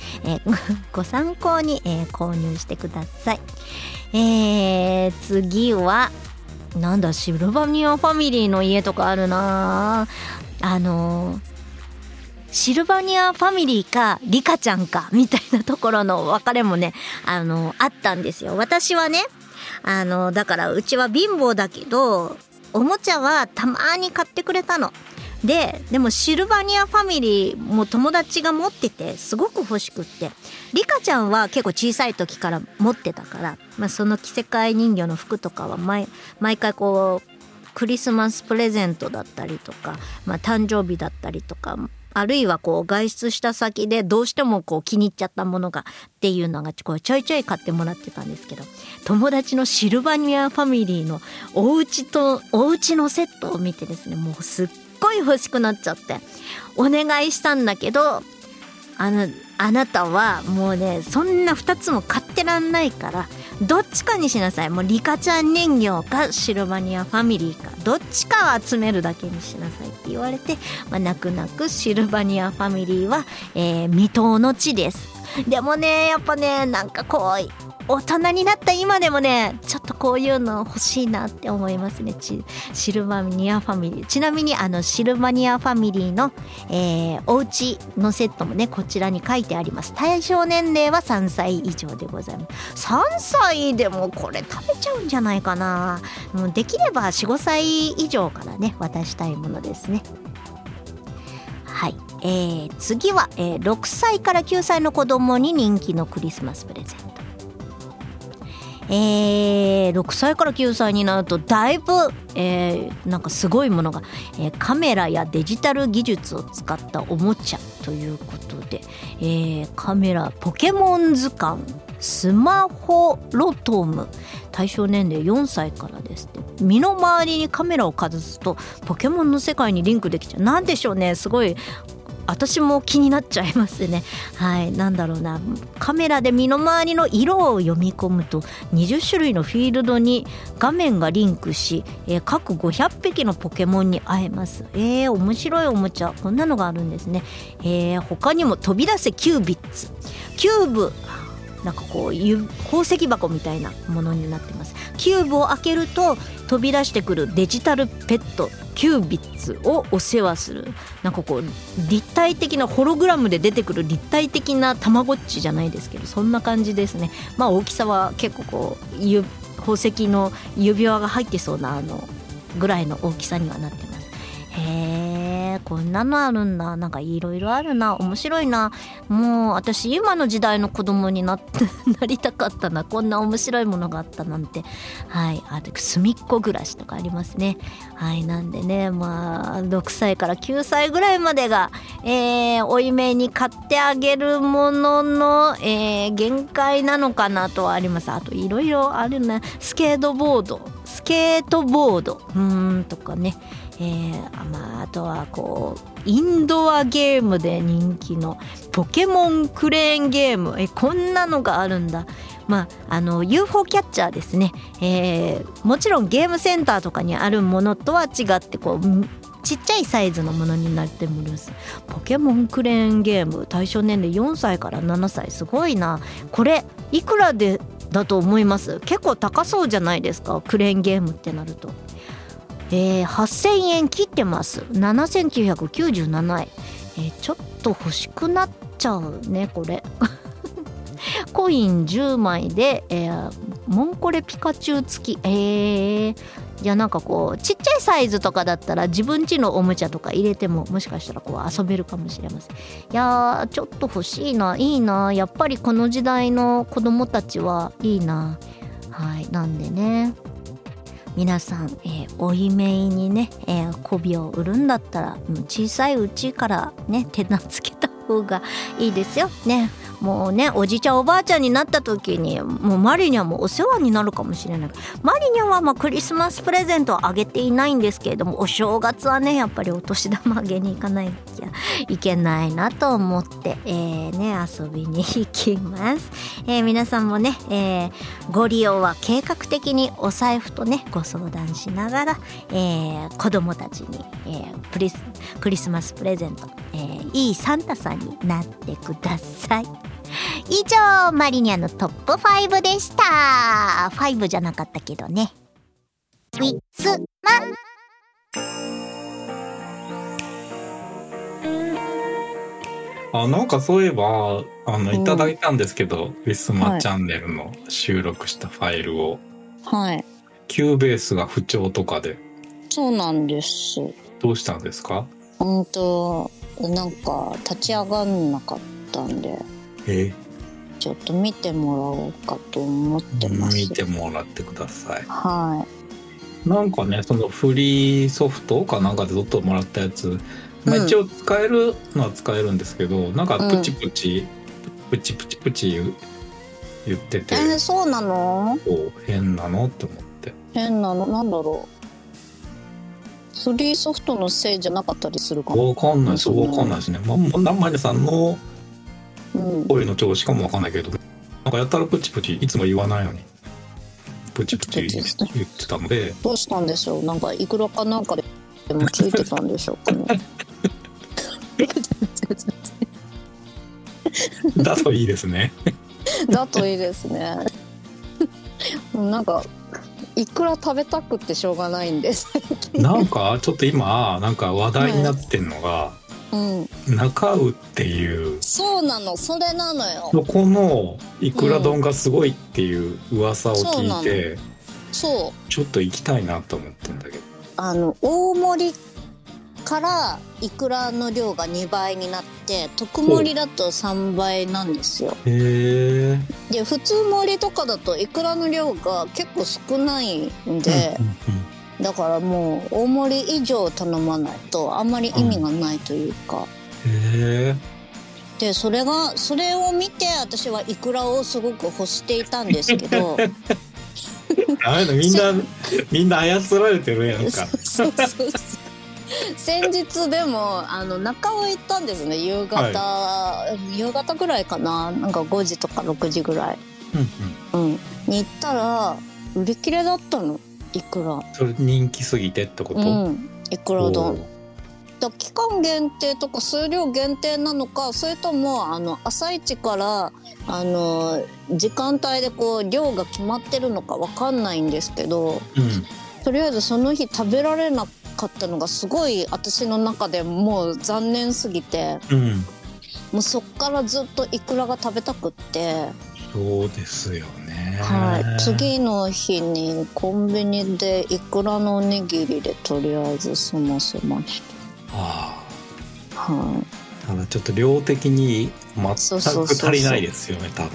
ご参考に、購入してください。次はなんだ、シルバニアファミリーの家とかあるな。シルバニアファミリーかリカちゃんかみたいなところの別れもね、あったんですよ。私はね、だからうちは貧乏だけどおもちゃはたまーに買ってくれたので、でもシルバニアファミリーも友達が持っててすごく欲しくって、リカちゃんは結構小さい時から持ってたから、まあ、その着せ替え人形の服とかは毎回こうクリスマスプレゼントだったりとか、まあ、誕生日だったりとか、あるいはこう外出した先でどうしてもこう気に入っちゃったものがっていうのがちょいちょい買ってもらってたんですけど、友達のシルバニアファミリーのお家のセットを見てですね、もうすっごい欲しくなっちゃってお願いしたんだけど、あなたはもうねそんな2つも買ってらんないからどっちかにしなさい、もうリカちゃん人形かシルバニアファミリーかどっちかを集めるだけにしなさいって言われて、まあ、泣く泣くシルバニアファミリーは、未踏の地です。でもねやっぱねなんかこう大人になった今でもねちょっとこういうの欲しいなって思いますね、シルバニアファミリー。ちなみにシルバニアファミリーの、お家のセットもねこちらに書いてあります。対象年齢は3歳以上でございます。3歳でもこれ食べちゃうんじゃないかな。もうできれば 4,5 歳以上からね渡したいものですね。はい、次は、6歳から9歳の子供に人気のクリスマスプレゼント。6歳から9歳になるとだいぶ、なんかすごいものが、カメラやデジタル技術を使ったおもちゃということで、カメラ、ポケモン図鑑、スマホロトム、対象年齢4歳からですって。身の回りにカメラをかざすとポケモンの世界にリンクできちゃう。なんでしょうね、すごい私も気になっちゃいますね。はい、なんだろうな、カメラで身の回りの色を読み込むと20種類のフィールドに画面がリンクし、各500匹のポケモンに会えます。面白いおもちゃ、こんなのがあるんですね。他にも飛び出せキュービッツ、キューブ、なんかこういう宝石箱みたいなものになってます。キューブを開けると飛び出してくるデジタルペットキュービッツをお世話する。なんかこう立体的なホログラムで出てくる立体的なたまごっちじゃないですけど、そんな感じですね。まあ大きさは結構こう宝石の指輪が入ってそうなぐらいの大きさにはなってます。こんなのあるんだ。なんかいろいろあるな、面白いな。もう私今の時代の子供になりたかったな、こんな面白いものがあったなんて。はい、あと隅っこ暮らしとかありますね。はい、なんでね、まあ6歳から9歳ぐらいまでが、おいめに買ってあげるものの、限界なのかなとはあります。あといろいろあるね、スケートボードとかね。まあ、あとはこうインドアゲームで人気のポケモンクレーンゲーム、こんなのがあるんだ。まあ、UFO キャッチャーですね。もちろんゲームセンターとかにあるものとは違ってこうちっちゃいサイズのものになってもらう。ポケモンクレーンゲーム、対象年齢4歳から7歳、すごいな。これいくらでだと思います？結構高そうじゃないですか、クレーンゲームってなると。8000円切ってます。7997円、ちょっと欲しくなっちゃうねこれコイン10枚で、モンコレピカチュウ付き。いや、なんかこうちっちゃいサイズとかだったら自分家のおもちゃとか入れてももしかしたらこう遊べるかもしれません。いやー、ちょっと欲しいな、いいな。やっぱりこの時代の子供たちはいいな。はい、なんでね、皆さん、おいめいにね、媚びを売るんだったら小さいうちからね手なつけた方がいいですよね。もうね、おじいちゃんおばあちゃんになった時にもうマリニャンもお世話になるかもしれない。マリニャンはまあクリスマスプレゼントはあげていないんですけれども、お正月はねやっぱりお年玉あげに行かないきゃいけないなと思って、ね、遊びに行きます、皆さんもね、ご利用は計画的にお財布とねご相談しながら、子供たちに、クリスマスプレゼント、いいサンタさんになってください。以上、マリニャのトップ5でした。5じゃなかったけどね。ウィッツマン、あ、なんかそういえばいただいたんですけど、ウィスマチャンネルの収録したファイルを、はい、キューベースが不調とかで。そうなんです。どうしたんですか？なんか立ち上がんなかったんで、ちょっと見てもらおうかと思ってます。見てもらってください。はい。なんかね、そのフリーソフトかなんかで撮ってもらったやつ、まあ、一応使えるのは使えるんですけど、なんかプチプチ、プチプチプチ言ってて、そうなの？変なのって思って。変なのなんだろう。フリーソフトのせいじゃなかったりするかな。わかんないです。わかんないですね。マリナさんの声の調子かもわかんないけど、なんかやたらプチプチ、いつも言わないのにプチプチ言ってたので、どうしたんでしょう。なんかいくらかなんかでもついてたんでしょうかね。だといいですね。だといいですね。なんかいくら食べたくってしょうがないんです。なんかちょっと今なんか話題になってんのが、中うっていう。そうなの、それなのよ。そこのいくら丼がすごいっていう噂を聞いて、そうちょっと行きたいなと思ってんだけど。大盛りからいくらの量が2倍になって、特盛りだと3倍なんですよ。へー。で、普通盛りとかだといくらの量が結構少ないんで、だからもう大盛り以上頼まないとあんまり意味がないというか、へー。で、それを見て私はイクラをすごく欲していたんですけど。あれ、みんな操られてるやんか。そう先日でも中尾行ったんですね、夕方、はい、夕方ぐらいかな、なんか5時とか6時ぐらい、に行ったら売り切れだったの、いくら。それ人気すぎてってこと？いくら丼だ、期間限定とか数量限定なのか、それとも朝一から時間帯でこう量が決まってるのかわかんないんですけど、とりあえずその日食べられなくて買ったのがすごい私の中でもう残念すぎて、もうそっからずっとイクラが食べたくって。そうですよね、はい、次の日にコンビニでイクラのおにぎりでとりあえず済ませました。ただちょっと量的に全く足りないですよね。全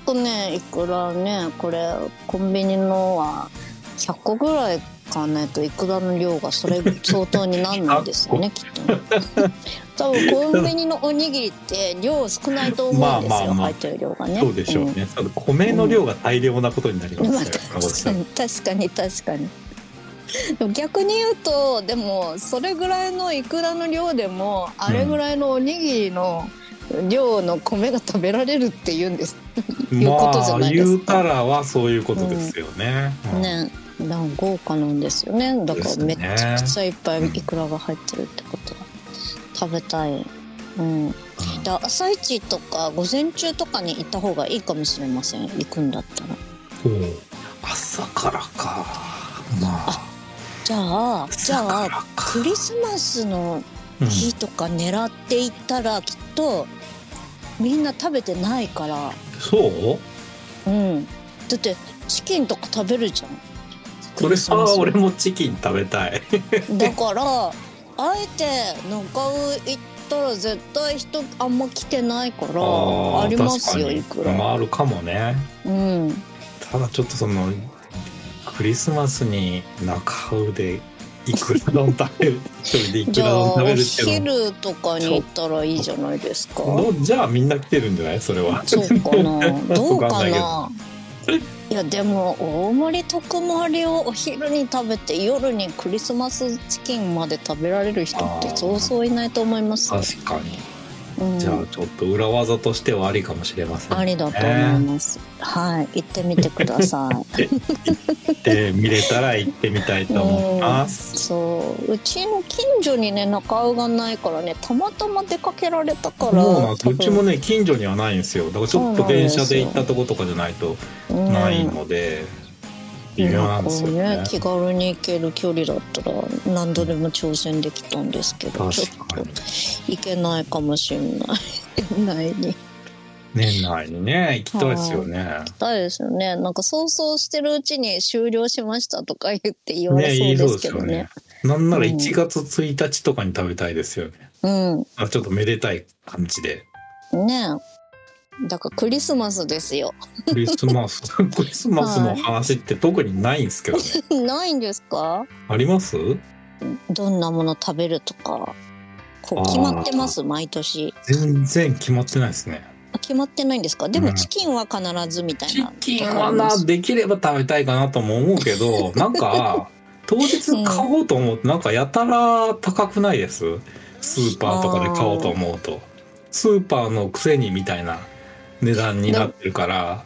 くね、イクラね、これコンビニのは100個ぐらい買わないといくらの量がそれ相当になんないですよね。きっとね。多分コンビニのおにぎりって量少ないと思うんですよ。入ってる量がね。そうでしょうね。米の量が大量なことになりますよね。確かに。でも逆に言うと、でもそれぐらいのいくらの量でもあれぐらいのおにぎりの量の米が食べられるっていうんです。いうことじゃないですか。言うたらはそういうことですよね。ね。豪華なんですよね。だからめちゃくちゃいっぱいイクラが入ってるってこと、食べたい。だから朝一とか午前中とかに行った方がいいかもしれません、行くんだったら。朝からか。じゃあクリスマスの日とか狙っていったら、きっとみんな食べてないから。そう？だってチキンとか食べるじゃん。それさ、俺もチキン食べたい。だからあえて中尾行ったら絶対人あんま来てないから、 ありますよ、いくら。まあ、あるかもね。ただちょっとそのクリスマスに中尾でいくら丼食べる一人でいくら丼食べるっていうの、お昼とかに行ったらいいじゃないですか。じゃあみんな来てるんじゃないそれは。そうかなどうかな。いやでも大盛り特盛りをお昼に食べて夜にクリスマスチキンまで食べられる人ってそうそういないと思います。確かに、うん、じゃあちょっと裏技としてはありかもしれません、ね、ありだと思います、はい行ってみてください行ってみれたら行ってみたいと思います、そううちの近所にね中尾がないからねたまたま出かけられたからうちもね近所にはないんですよ。だからちょっと電車で行ったとことかじゃないとないので、微妙なんですよ ね気軽に行ける距離だったら何度でも挑戦できたんですけど、ちょっと行けないかもしれない年内にね行きたいですよね、行きたいですよね。なんかそうそうしてるうちに終了しましたとか言われそうですけど ねなんなら1月1日とかに食べたいですよね、うん、あちょっとめでたい感じでねえ。だからクリスマスですよクリスマスの話って特にないんですけどね、はい、ないんですか。あります。どんなもの食べるとかこう決まってます？毎年全然決まってないですね。決まってないんですか。でもチキンは必ずみたいな、うん、チキンはなできれば食べたいかなとも思うけどなんか当日買おうと思うとなんかやたら高くないです？スーパーとかで買おうと思うとスーパーのくせにみたいな値段になってるから、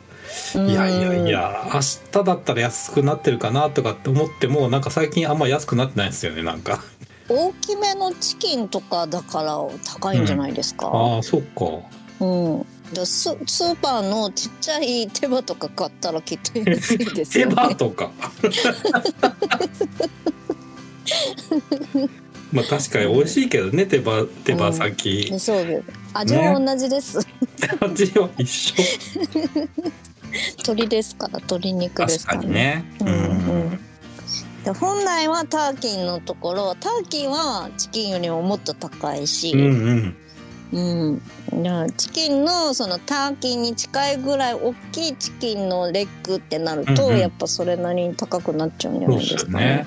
いやいやいや明日だったら安くなってるかなとかって思ってもなんか最近あんま安くなってないんですよね。なんか大きめのチキンとかだから高いんじゃないですか、うん、あそっか、うん、スーパーのちっちゃい手羽とか買ったらきっと安いですよね手羽とかまあ確かに美味しいけどね、うん、手羽先、うん、そうです。味は同じです、ね、味は一緒鶏ですから鶏肉ですからね、確かにね、うんうん、で本来はターキーのところターキーはチキンよりももっと高いし、うんうんうん、チキンのそのターキーに近いぐらい大きいチキンのレッグってなると、うんうん、やっぱそれなりに高くなっちゃうんじゃないですかね。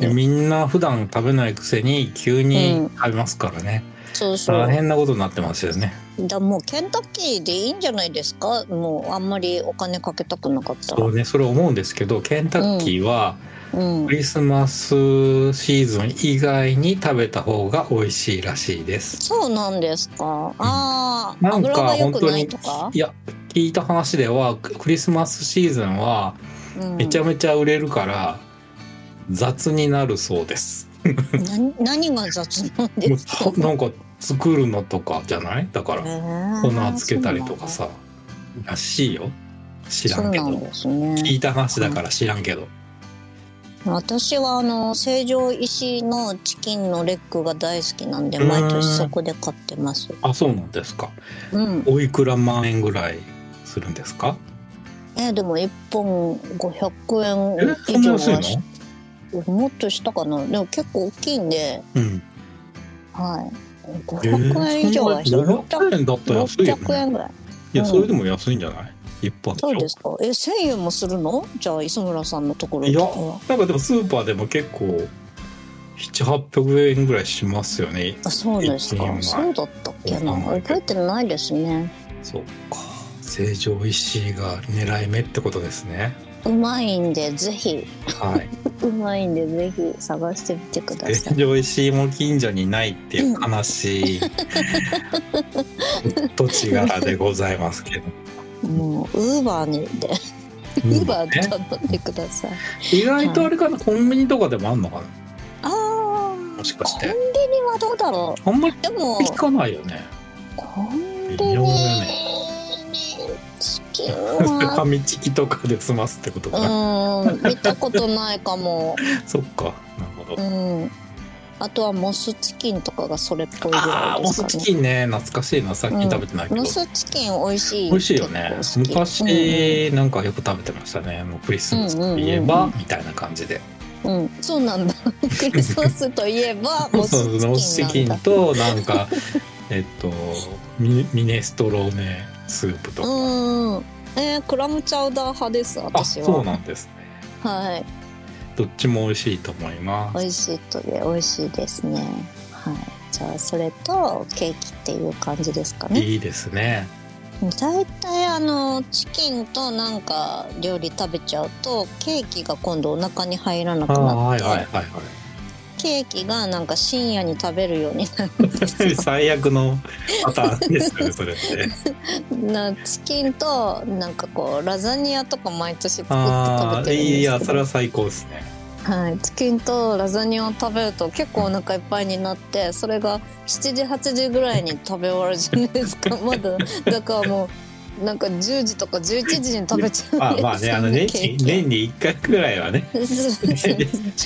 でみんな普段食べないくせに急に食べますからね、うん、そう大変なことになってますよね。だもうケンタッキーでいいんじゃないですか。もうあんまりお金かけたくなかったら そうね、それ思うんですけどケンタッキーはクリスマスシーズン以外に食べた方が美味しいらしいです。そうなんですか。あ、うん、なんか油が良くないとかいや聞いた話ではクリスマスシーズンはめちゃめちゃ売れるから、うん雑になるそうです何が雑なんですか。なんか作るのとかじゃないだから粉つけたりとかさらしいよ。知らんけどん、ね、聞いた話だから知らんけど、うん、私はあの成城石井のチキンのレッグが大好きなんで毎年そこで買ってます。あ、そうなんですか、うん、おいくら万円ぐらいするんですか。でも1本500円以上はしてもっとしたかな。でも結構大きいんで、うん、はい、500円以上はした、600円だったら安いよね。600円ぐらい。いや、それでも安いんじゃない？一般でしょ。そうですか。1000円もするの？じゃあ磯村さんのところとかは。いや、なんかでもスーパーでも結構700〜800円ぐらいしますよね。あ、そうですか。そうだったっけな。覚えてないですね。そうか。成城石井が狙い目ってことですね。うまいんでぜひ、はい、うまいんでぜひ探してみてください。成城石井も近所にないっていう悲しい土地柄でございますけどもうウーバーにでウーバーで頼んでください、意外とあれかな、はい、コンビニとかでもあんのかな。あー、もしかしてコンビニはどうだろう。あんまり聞かないよね。コンビニファミチキとかで済ますってことかな。見たことないかもそっか、なるほど、うん、あとはモスチキンとかがそれっぽいぐらいですかね。あ、モスチキンね、懐かしいな。さっき食べてないけど、うん、モスチキン美味しい。美味しいよね。昔、うん、なんかよく食べてましたね。もうクリスマスといえば、みたいな感じで、うん、そうなんだクリスマスといえばモスチキンなんだモスチキンとなんかミネストローネスープとか、クラムチャウダー派です私は。あ、そうなんですね。はい。どっちも美味しいと思います。美味しいとで美味しいですね、はい、じゃあそれとケーキっていう感じですかね。いいですね。だいたいチキンとなんか料理食べちゃうとケーキが今度お腹に入らなくなって、はいはいはいはい、ケーキがなんか深夜に食べるようになるんですよ最悪のパターンですよねそれってなチキンとなんかこうラザニアとか毎年作って食べてるんですけど、いやそれは最高ですね、はい、チキンとラザニアを食べると結構お腹いっぱいになってそれが7時8時ぐらいに食べ終わるじゃないですかまだだからもうなんか10時とか11時に食べちゃうんですよね。まあね、年に1回くらいはねし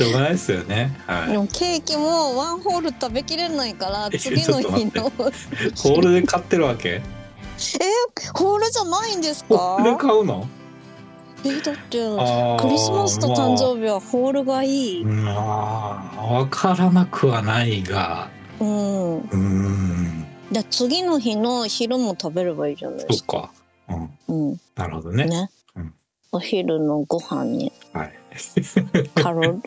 ょうがないですよね、はい、でもケーキもワンホール食べきれないから次の日のホールで買ってるわけホールじゃないんですか。ホールで買うの？だってクリスマスと誕生日はホールがいい、わからなくはないが、で次の日の昼も食べればいいじゃないですか。そうか、うん、なるほど ね、うん、お昼のご飯に、はい、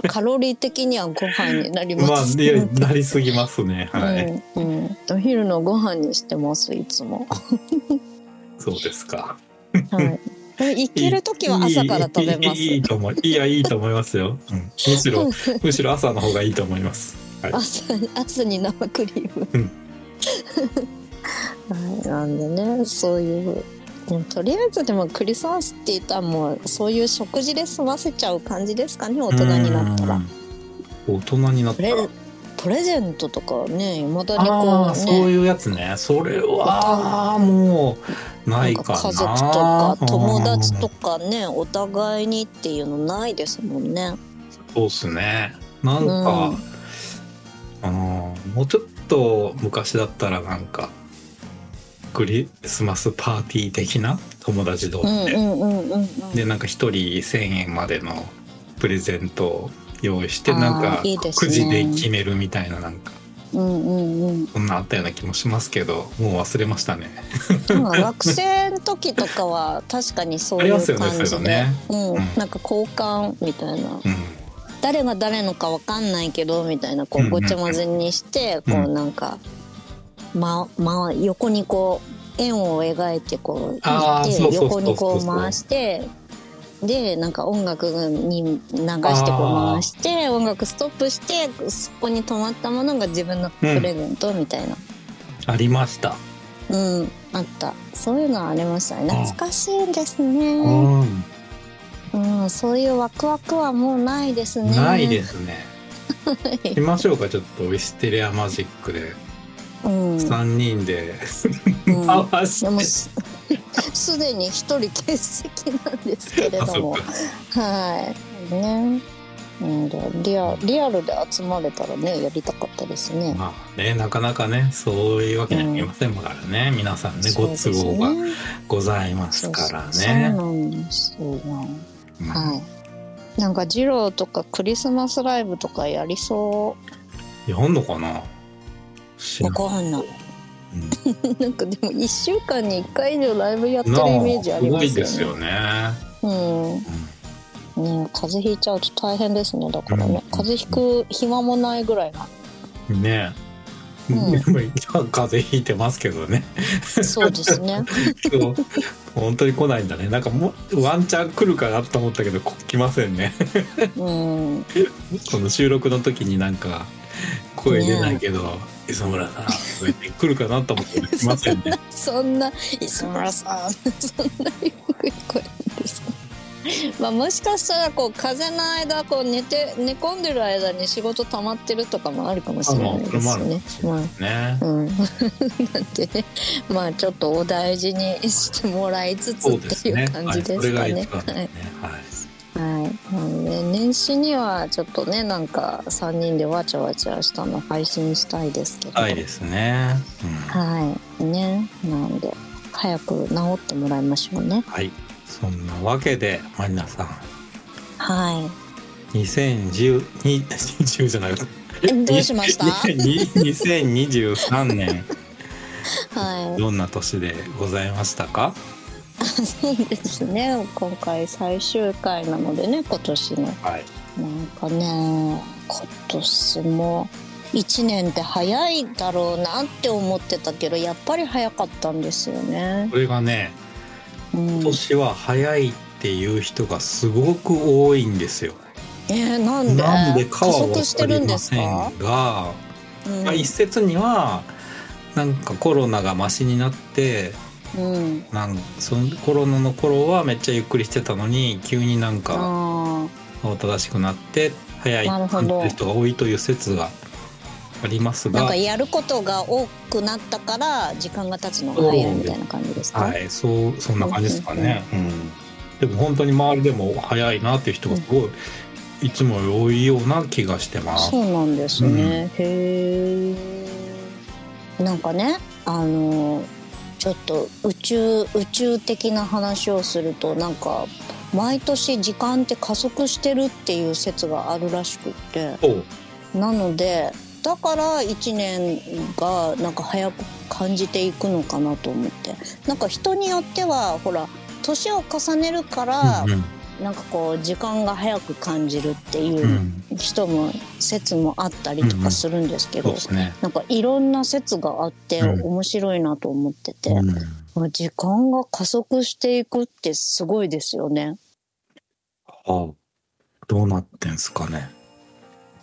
カロリー的にはご飯になります、ね、なりすぎますね、はいうんうん、お昼のご飯にしてますいつもそうですか、はい、行ける時は朝から食べますいいと思いますよ、うん、むしろ朝の方がいいと思います、はい、朝に生クリーム、うんはい、なんでねそういうとりあえずでもクリスマスって言ったらもうそういう食事で済ませちゃう感じですかね。大人になったらプレゼントとかね未だにこう、ね、そういうやつね。それはもうないかな。家族とか友達とかねお互いにっていうのないですもんね。そうっすね。なんか、もうちょっと昔だったらなんかクリスマスパーティー的な友達同士でなんか1人1000円までのプレゼントを用意してなんかくじで決めるみたいななんかそんなあったような気もしますけどもう忘れましたね学生の時とかは確かにそういう感じでなんか交換みたいな、誰が誰のか分かんないけどみたいなこうごちゃ混ぜにしてこうなんか、横にこう円を描いてこう行って横にこう回してでなんか音楽に流してこう回して音楽ストップしてそこに止まったものが自分のプレゼントみたいな、ありました、あったそういうのありましたね。懐かしいですね、そういうワクワクはもうないですね。ないですね行きましょうか。ちょっとウィステリアマジックで、3人で回して、すでに1人欠席なんですけれどもはいね、リアルで集まれたらねやりたかったですね。まあねなかなかねそういうわけにはいきませんからね、皆さんねご都合がございますからね。そうなんですよ。はい、なんかジローとかクリスマスライブとかやりそう。やんのかな分かんない、なんかでも1週間に1回以上ライブやってるイメージありますよね。すごいですよね、ね風邪ひいちゃうと大変ですね。だからね、風邪ひく暇もないぐらいなねえ風邪ひいてますけどね。そうですね本当に来ないんだね。なんかもうワンチャン来るかなと思ったけど来ませんねこの収録の時になんか声出ないけど、磯村さん来るかなと思って来ませんねそんな磯村さんそんなに声ですかまあ、もしかしたらこう風の間こう寝込んでる間に仕事溜まってるとかもあるかもしれないですよね。なんでね、まあちょっとお大事にしてもらいつつっていう感じですかね。年始にはちょっとねなんか3人でわちゃわちゃしたの配信したいですけど。はいですね。はいね、なんで早く治ってもらいましょうね。はい。そんなわけでマリナさん、はい、2010じゃないかどうしました2023年はいどんな年でございましたかそうですね今回最終回なのでね今年の、はい、なんかね、今年も1年って早いだろうなって思ってたけど、やっぱり早かったんですよね。これがね、今年は早いっていう人がすごく多いんですよ。なんでかは分かりませんが、まあ、一説にはなんかコロナがマシになって、なんそのコロナの頃はめっちゃゆっくりしてたのに急になんか慌ただしくなって早いっていう人が多いという説がありますが、なんかやることが多くなったから時間が経つのが早いみたいな感じですか、ね、はい、そんな感じですかね、でも本当に周りでも早いなっていう人がすごい、いつも多いような気がしてます。そうなんですね、へー。なんかね、ちょっと宇宙的な話をすると、なんか毎年時間って加速してるっていう説があるらしくて、なのでだから1年がなんか早く感じていくのかなと思って、なんか人によってはほら年を重ねるから、なんかこう時間が早く感じるっていう人も説もあったりとかするんですけど、なんかいろんな説があって面白いなと思ってて、時間が加速していくってすごいですよね。はあ、どうなってんすかね。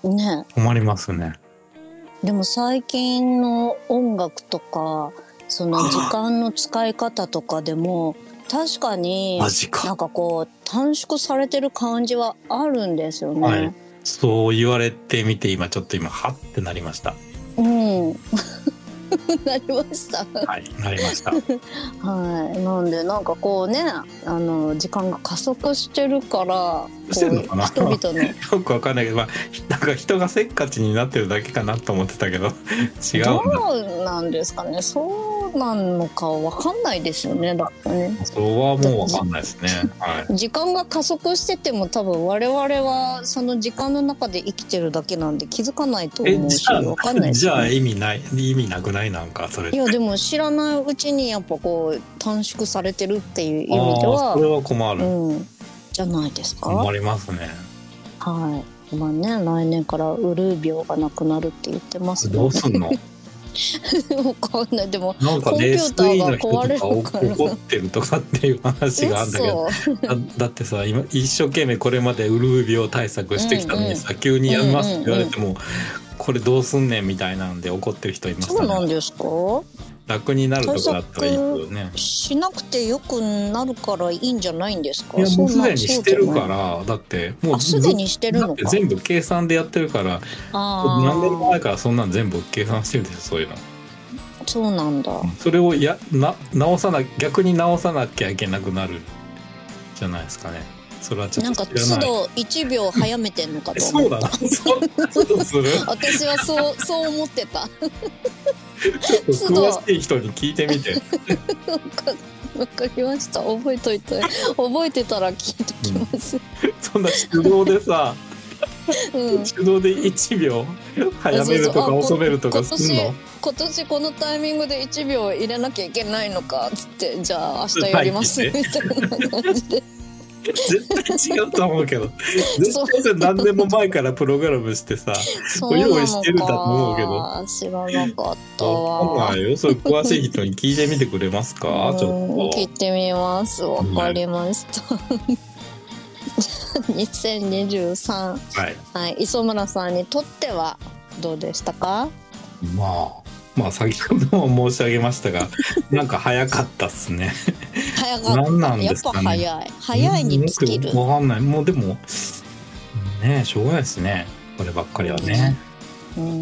ね、困りますね。でも最近の音楽とかその時間の使い方とかでも確かになんかこう短縮されてる感じはあるんですよね、はい、そう言われてみて今はってなりました、なりましたはいなりましたはい、なんでなんかこうね、時間が加速してるからこうか人々のよくわかんないけど、まあ、なんか人がせっかちになってるだけかなと思ってたけど違うんだ。どうなんですかね、そうなのかわかんないですよね。だからね、それはもうわかんないですね、はい、時間が加速してても多分我々はその時間の中で生きてるだけなんで気づかないと思うし、わかんないですよね。じゃあ意味なくないなんかそれ。いやでも知らないうちにやっぱこう短縮されてるっていう意味では、それは困る、じゃないですか。困りますね。はい。まあね、来年からウルー病がなくなるって言ってます、ね。どうすんの？わかんない。でもなんかコンピューターが壊れるから怒ってるとかっていう話があるんだけど、だってさ、今一生懸命これまでウルー病対策してきたのにさ、急にやりますって言われても、これどうすんねんみたいなんで怒ってる人いましたね。そうなんですか？楽になるとこだったらいいよね。しなくてよくなるからいいんじゃないんですか。いやもうすでにしてるから、だってもうすでにしてるのか。全部計算でやってるから、何年も前からそんなん全部計算してるんですよ、そういうの。そうなんだ。それを逆に直さなきゃいけなくなるじゃないですかね。それはちょっと知らない。なんか都度1秒早めてんのかと思った。そうだな、そうする私はそう思ってたちょっと詳しい人に聞いてみてわかりました。覚えてたら聞いときます、そんな手動でさ手動で1秒早めるとか遅めるとかするの？今年このタイミングで1秒入れなきゃいけないのかつって、じゃあ明日やりますみたいな感じで絶対違うと思うけど絶対何年も前からプログラムしてさ用意してるんだと思うけど、知らなかったわ。分かんないよ、それ詳しい人に聞いてみてくれますか？ちょっと聞いてみます。わかりました、2023、はい、磯村さんにとってはどうでしたか？まあ先ほども申し上げましたがなんか早かったっすね。早かった。何なんですかね、やっぱ早いに尽きる。わかんない。もうでもね、しょうがないですね、こればっかりはね、モ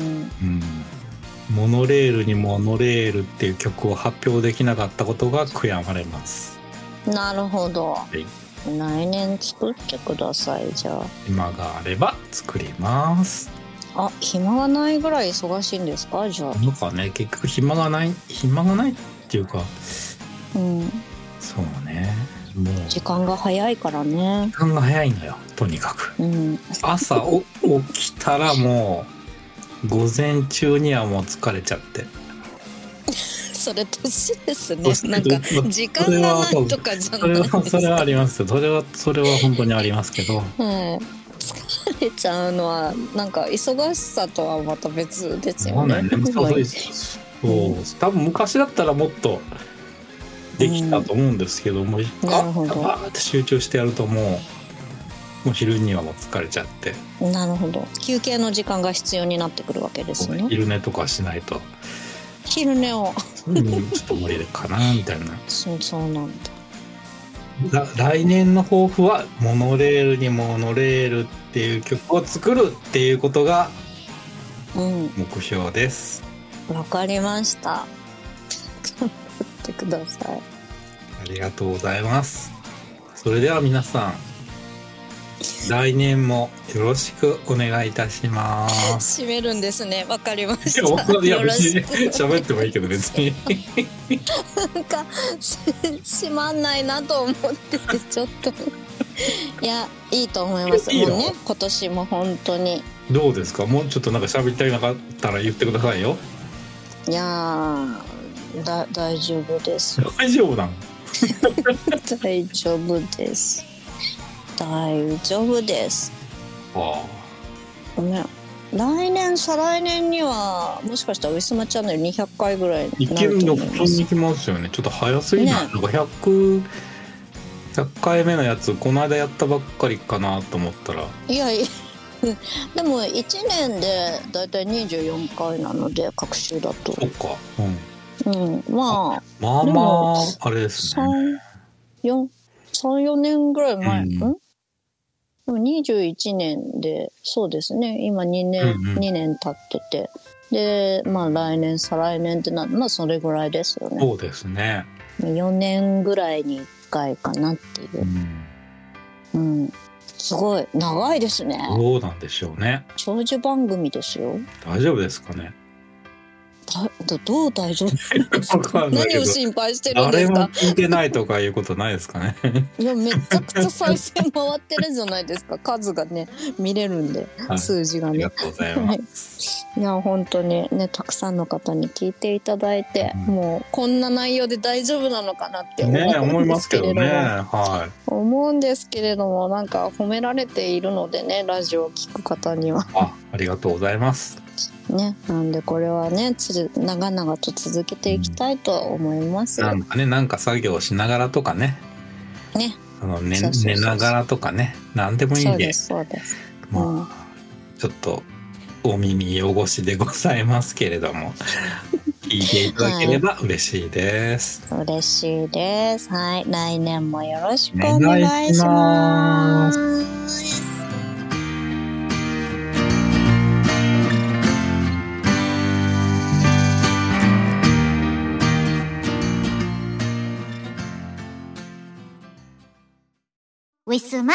ノレールにモノレールっていう曲を発表できなかったことが悔やまれます。なるほど、はい、来年作ってください。じゃあ今があれば作ります。あ、暇がないぐらい忙しいんですか？じゃあなんかね、結局暇がないっていうか、そうね、もう時間が早いからね。時間が早いのよ、とにかく、朝起きたらもう午前中にはもう疲れちゃってそれ年ですね。なんか時間がないとかじゃないですか。それはありますよ。それは本当にありますけど、はい、出ちゃうのはなんか忙しさとはまた別ですよね。多分昔だったらもっとできたと思うんですけども、なるほど、バーって集中してやるともう昼にはもう疲れちゃって、なるほど、休憩の時間が必要になってくるわけですね。昼寝とかしないと、昼寝をちょっと無理かなみたいなそうなんだ。来年の抱負はモノレールにモノレールっていう曲を作るっていうことが目標です、うん、わかりました。頑張ってください。ありがとうございます。それでは皆さん来年もよろしくお願いいたします。締めるんですね。わかりました。喋ってもいいけど別に。なんか締まんないなと思っててちょっといやいいと思います。もうね今年も本当に。どうですか。もうちょっとなんか喋りたいなかったら言ってくださいよ。いや大丈夫です。大丈夫なの。大丈夫です。大丈夫です。ああ、ね、来年再来年にはもしかしたらウィスマチャンネル200回ぐらいになると思います。いけるの普通にいきますよね。ちょっと早すぎない、ね、なんか100回目のやつこの間やったばっかりかなと思ったら、いやいやでも1年でだいたい24回なので隔週だと、そっか、うん、うん、まあまあまああれですね、3、4年ぐらい前、うん21年で、そうですね、今2年経ってて、でまあ来年再来年ってなる、まあそれぐらいですよね。そうですね、4年ぐらいに1回かなっていう、うん、うん、すごい長いですね。どうなんでしょうね。長寿番組ですよ。大丈夫ですかね。どう大丈夫ですか。何を心配してるんですか。誰も聞いてないとかいうことないですかね。いやめちゃくちゃ再生回ってるじゃないですか。数がね見れるんで、はい、数字がね。ありがとうございます。いや本当にねたくさんの方に聞いていただいて、うん、もうこんな内容で大丈夫なのかなって思いますけどね。はい。思うんですけれども、なんか褒められているのでね、ラジオを聞く方には。ありがとうございます。ね、なんでこれはね長々と続けていきたいと思います、うん、なんかね、なんか作業しながらとかね、寝ながらとかね、なんでもいいんで、そうです、もうちょっとお耳汚しでございますけれども聞いていただければ嬉しいです、はい、嬉しいです、はい、来年もよろしくお願いします。ウィスマ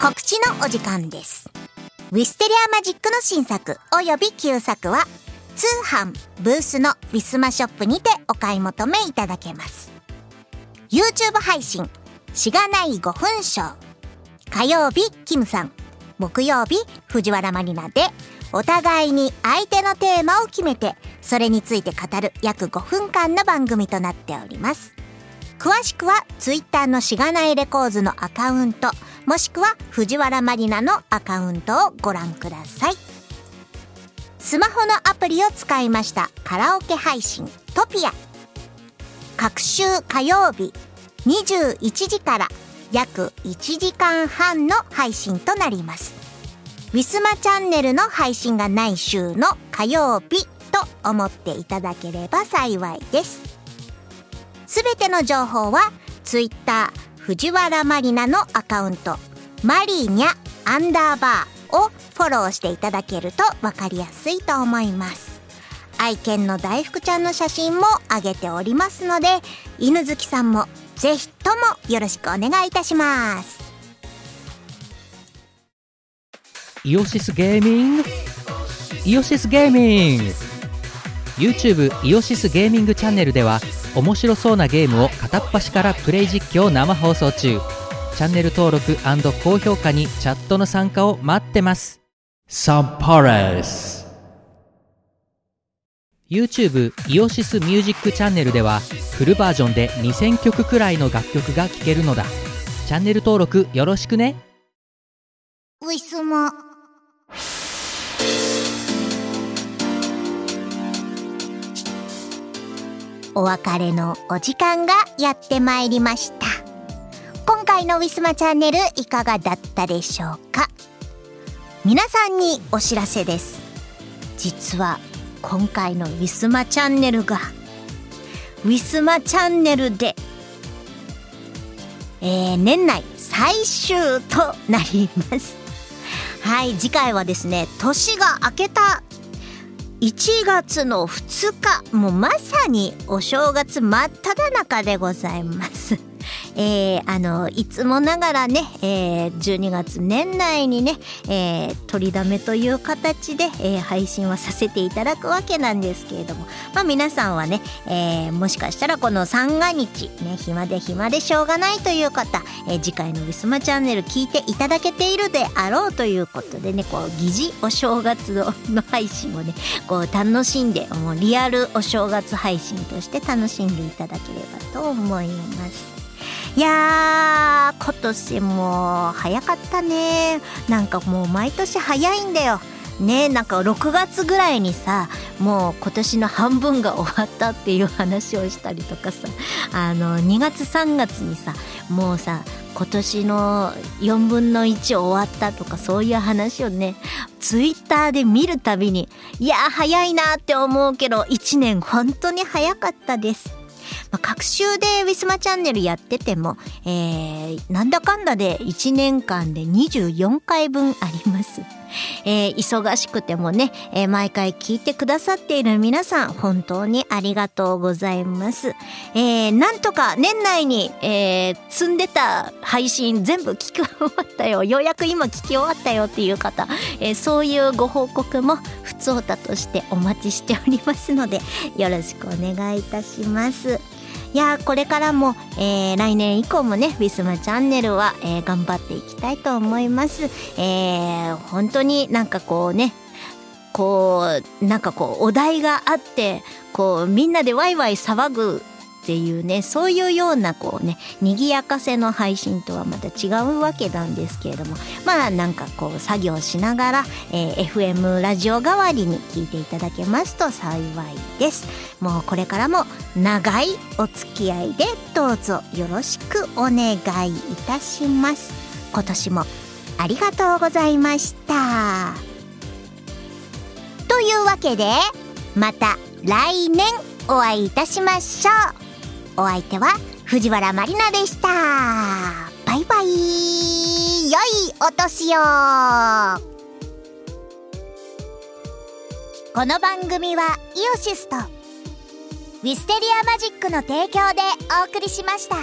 告知のお時間です。ウィステリアマジックの新作および旧作は通販ブースのウィスマショップにてお買い求めいただけます。 YouTube 配信しがない5分ショー、火曜日キムさん、木曜日藤原マリナでお互いに相手のテーマを決めてそれについて語る約5分間の番組となっております。詳しくはツイッターのしがないレコーズのアカウント、もしくは藤原マリナのアカウントをご覧ください。スマホのアプリを使いましたカラオケ配信トピア、各週火曜日21時から約1時間半の配信となります。ウィスマチャンネルの配信がない週の火曜日と思っていただければ幸いです。すべての情報はツイッター藤原マリナのアカウントマリニャ_をフォローしていただけると分かりやすいと思います。愛犬の大福ちゃんの写真も上げておりますので、犬好きさんもぜひともよろしくお願いいたします。イオシスゲーミング YouTube イオシスゲーミングチャンネルでは面白そうなゲームを片っ端からプレイ実況生放送中。チャンネル登録&高評価にチャットの参加を待ってます。サンパレス YouTube イオシスミュージックチャンネルではフルバージョンで2000曲くらいの楽曲が聴けるのだ。チチャンネル登録よろしくね。ういすま。お別れのお時間がやってまいりました。今回のウィスマチャンネルいかがだったでしょうか。皆さんにお知らせです。実は今回のウィスマチャンネルがウィスマチャンネルで、年内最終となります。はい、次回はですね、年が明けた1月の2日、もうまさにお正月真っ只中でございます。いつもながらね、12月年内にね、取りだめという形で、配信はさせていただくわけなんですけれども、まあ、皆さんはね、もしかしたらこの三が日、ね、暇でしょうがないという方、次回のウィスマチャンネル聞いていただけているであろうということでね、こう疑似お正月の配信をね、こう楽しんで、もうリアルお正月配信として楽しんでいただければと思います。いやー、今年も早かったね。なんかもう毎年早いんだよね。なんか6月ぐらいにさ、もう今年の半分が終わったっていう話をしたりとかさ、2月3月にさ、もうさ今年の4分の1終わったとか、そういう話をねツイッターで見るたびに、いやー早いなって思うけど、1年本当に早かったです。まあ、各週でウィスマチャンネルやってても、なんだかんだで1年間で24回分あります。忙しくてもね、毎回聞いてくださっている皆さん、本当にありがとうございます。なんとか年内に、積んでた配信全部聞き終わったよ、ようやく今聞き終わったよっていう方、そういうご報告もふつおたとしてお待ちしておりますので、よろしくお願いいたします。いや、これからも、来年以降もね、ウィスマチャンネルは、頑張っていきたいと思います。本当になんかこうね、お題があって、こうみんなでワイワイ騒ぐっていうね、そういうようなこうね、賑やかせの配信とはまた違うわけなんですけれども、まあなんかこう作業しながら、FM ラジオ代わりに聞いていただけますと幸いです。もうこれからも長いお付き合いでどうぞよろしくお願いいたします。今年もありがとうございました。というわけで、また来年お会いいたしましょう。お相手は藤原まりなでした。バイバイ。良いお年を。この番組はイオシスとウィステリアマジックの提供でお送りしました。